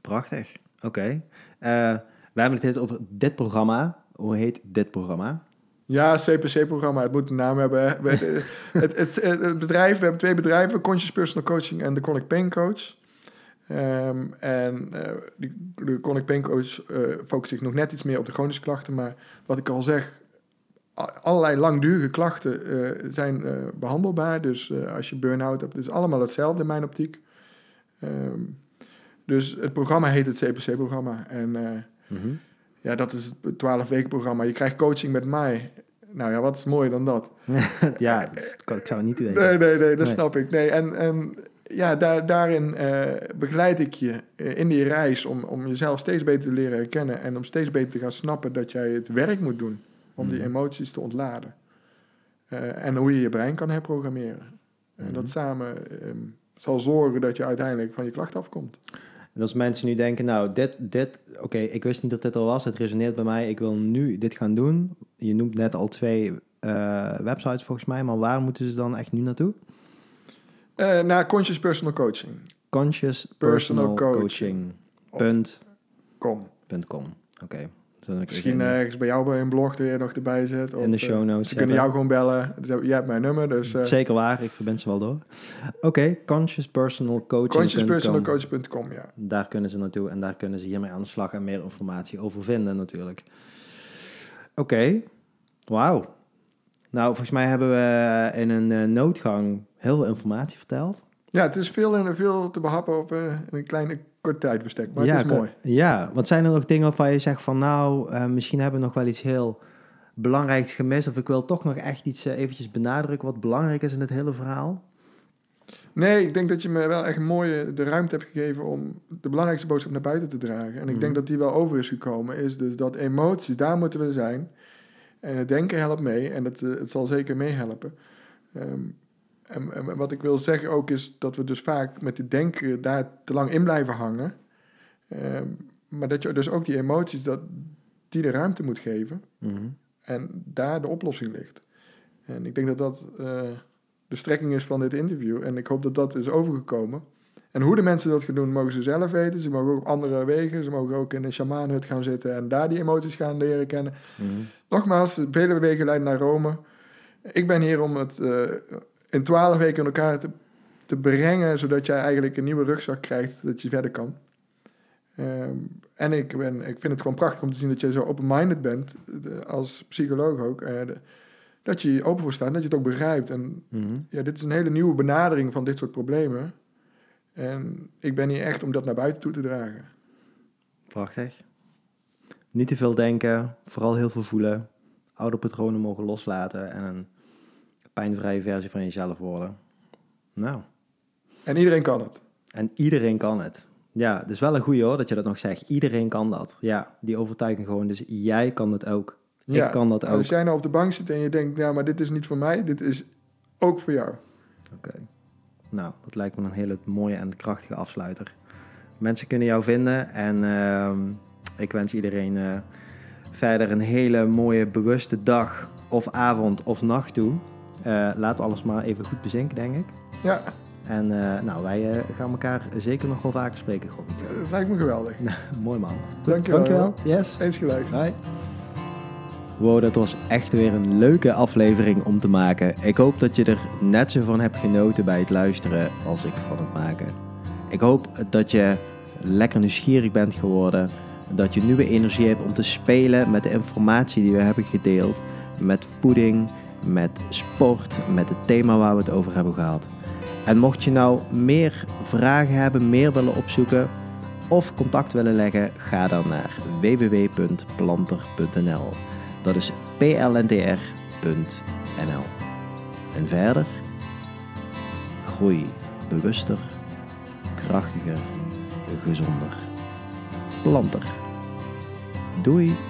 prachtig, oké. We hebben het over dit programma. Hoe heet dit programma? Ja, CPC-programma. Het moet een naam hebben. Het bedrijf, we hebben 2 bedrijven. Conscious Personal Coaching en de Chronic Pain Coach. De Chronic Pain Coach focust zich nog net iets meer op de chronische klachten. Maar wat ik al zeg, allerlei langdurige klachten zijn behandelbaar. Dus als je burn-out hebt, is allemaal hetzelfde in mijn optiek. Dus het programma heet het CPC-programma. En... Mm-hmm. Ja, dat is het 12-weken programma. Je krijgt coaching met mij. Nou ja, wat is mooier dan dat? Ja, ik zou het niet weten. Nee, dat snap ik. Nee, en ja, daarin begeleid ik je in die reis... om jezelf steeds beter te leren herkennen... en om steeds beter te gaan snappen dat jij het werk moet doen... om die emoties te ontladen. En hoe je je brein kan herprogrammeren. En dat samen zal zorgen dat je uiteindelijk van je klacht afkomt. En als mensen nu denken, nou, oké, ik wist niet dat dit al was. Het resoneert bij mij. Ik wil nu dit gaan doen. Je noemt net al 2 websites volgens mij. Maar waar moeten ze dan echt nu naartoe? Naar Conscious Personal Coaching. Consciouspersonalcoaching.com. Oké. Misschien ergens bij jou bij een blog die je nog erbij zet. Of, in de show notes. Ze kunnen jou gewoon bellen. Jij hebt mijn nummer. Dus, zeker waar, ik verbind ze wel door. Oké, consciouspersonalcoaching.com, ja. Daar kunnen ze naartoe en daar kunnen ze hiermee aan de slag en meer informatie over vinden natuurlijk. Oké, wauw. Nou, volgens mij hebben we in een noodgang heel veel informatie verteld. Ja, het is veel te behappen op een kleine kort tijdbestek, maar het is mooi. Ja, want zijn er nog dingen waarvan je zegt van nou, misschien hebben we nog wel iets heel belangrijks gemist, of ik wil toch nog echt iets eventjes benadrukken wat belangrijk is in het hele verhaal? Nee, ik denk dat je me wel echt mooi de ruimte hebt gegeven om de belangrijkste boodschap naar buiten te dragen. En ik denk dat die wel over is gekomen, is dus dat emoties, daar moeten we zijn. En het denken helpt mee en het zal zeker meehelpen. En wat ik wil zeggen ook is dat we dus vaak met het denken daar te lang in blijven hangen. Maar dat je dus ook die emoties, die de ruimte moet geven. Mm-hmm. En daar de oplossing ligt. En ik denk dat dat de strekking is van dit interview. En ik hoop dat dat is overgekomen. En hoe de mensen dat gaan doen, mogen ze zelf weten. Ze mogen ook op andere wegen. Ze mogen ook in een shamaanhut gaan zitten en daar die emoties gaan leren kennen. Mm-hmm. Nogmaals, vele wegen leiden naar Rome. Ik ben hier om het in 12 weken in elkaar te brengen, zodat jij eigenlijk een nieuwe rugzak krijgt, dat je verder kan. En ik vind het gewoon prachtig om te zien dat jij zo open-minded bent, als psycholoog ook, dat je open voor staat, dat je het ook begrijpt. En ja, dit is een hele nieuwe benadering van dit soort problemen. En ik ben hier echt om dat naar buiten toe te dragen. Prachtig. Niet te veel denken, vooral heel veel voelen. Oude patronen mogen loslaten en een pijnvrije versie van jezelf worden. Nou. En iedereen kan het. Ja, dat is wel een goeie hoor, dat je dat nog zegt. Iedereen kan dat. Ja, die overtuiging gewoon. Dus jij kan dat ook. Ja, ik kan dat ook. Als jij nou op de bank zit en je denkt, nou, maar dit is niet voor mij. Dit is ook voor jou. Oké. Nou, dat lijkt me een hele mooie en krachtige afsluiter. Mensen kunnen jou vinden. En ik wens iedereen verder een hele mooie bewuste dag of avond of nacht toe. Laat alles maar even goed bezinken, denk ik. Ja. En nou, wij gaan elkaar zeker nog wel vaker spreken. Dat lijkt me geweldig. Mooi man. Dankjewel. Yes. Eens gelijk. Bye. Wow, dat was echt weer een leuke aflevering om te maken. Ik hoop dat je er net zo van hebt genoten bij het luisteren als ik van het maken. Ik hoop dat je lekker nieuwsgierig bent geworden. Dat je nieuwe energie hebt om te spelen met de informatie die we hebben gedeeld. Met voeding, met sport, met het thema waar we het over hebben gehad. En mocht je nou meer vragen hebben, meer willen opzoeken of contact willen leggen, ga dan naar www.planter.nl. Dat is plntr.nl. En verder, groei bewuster, krachtiger, gezonder. Planter. Doei!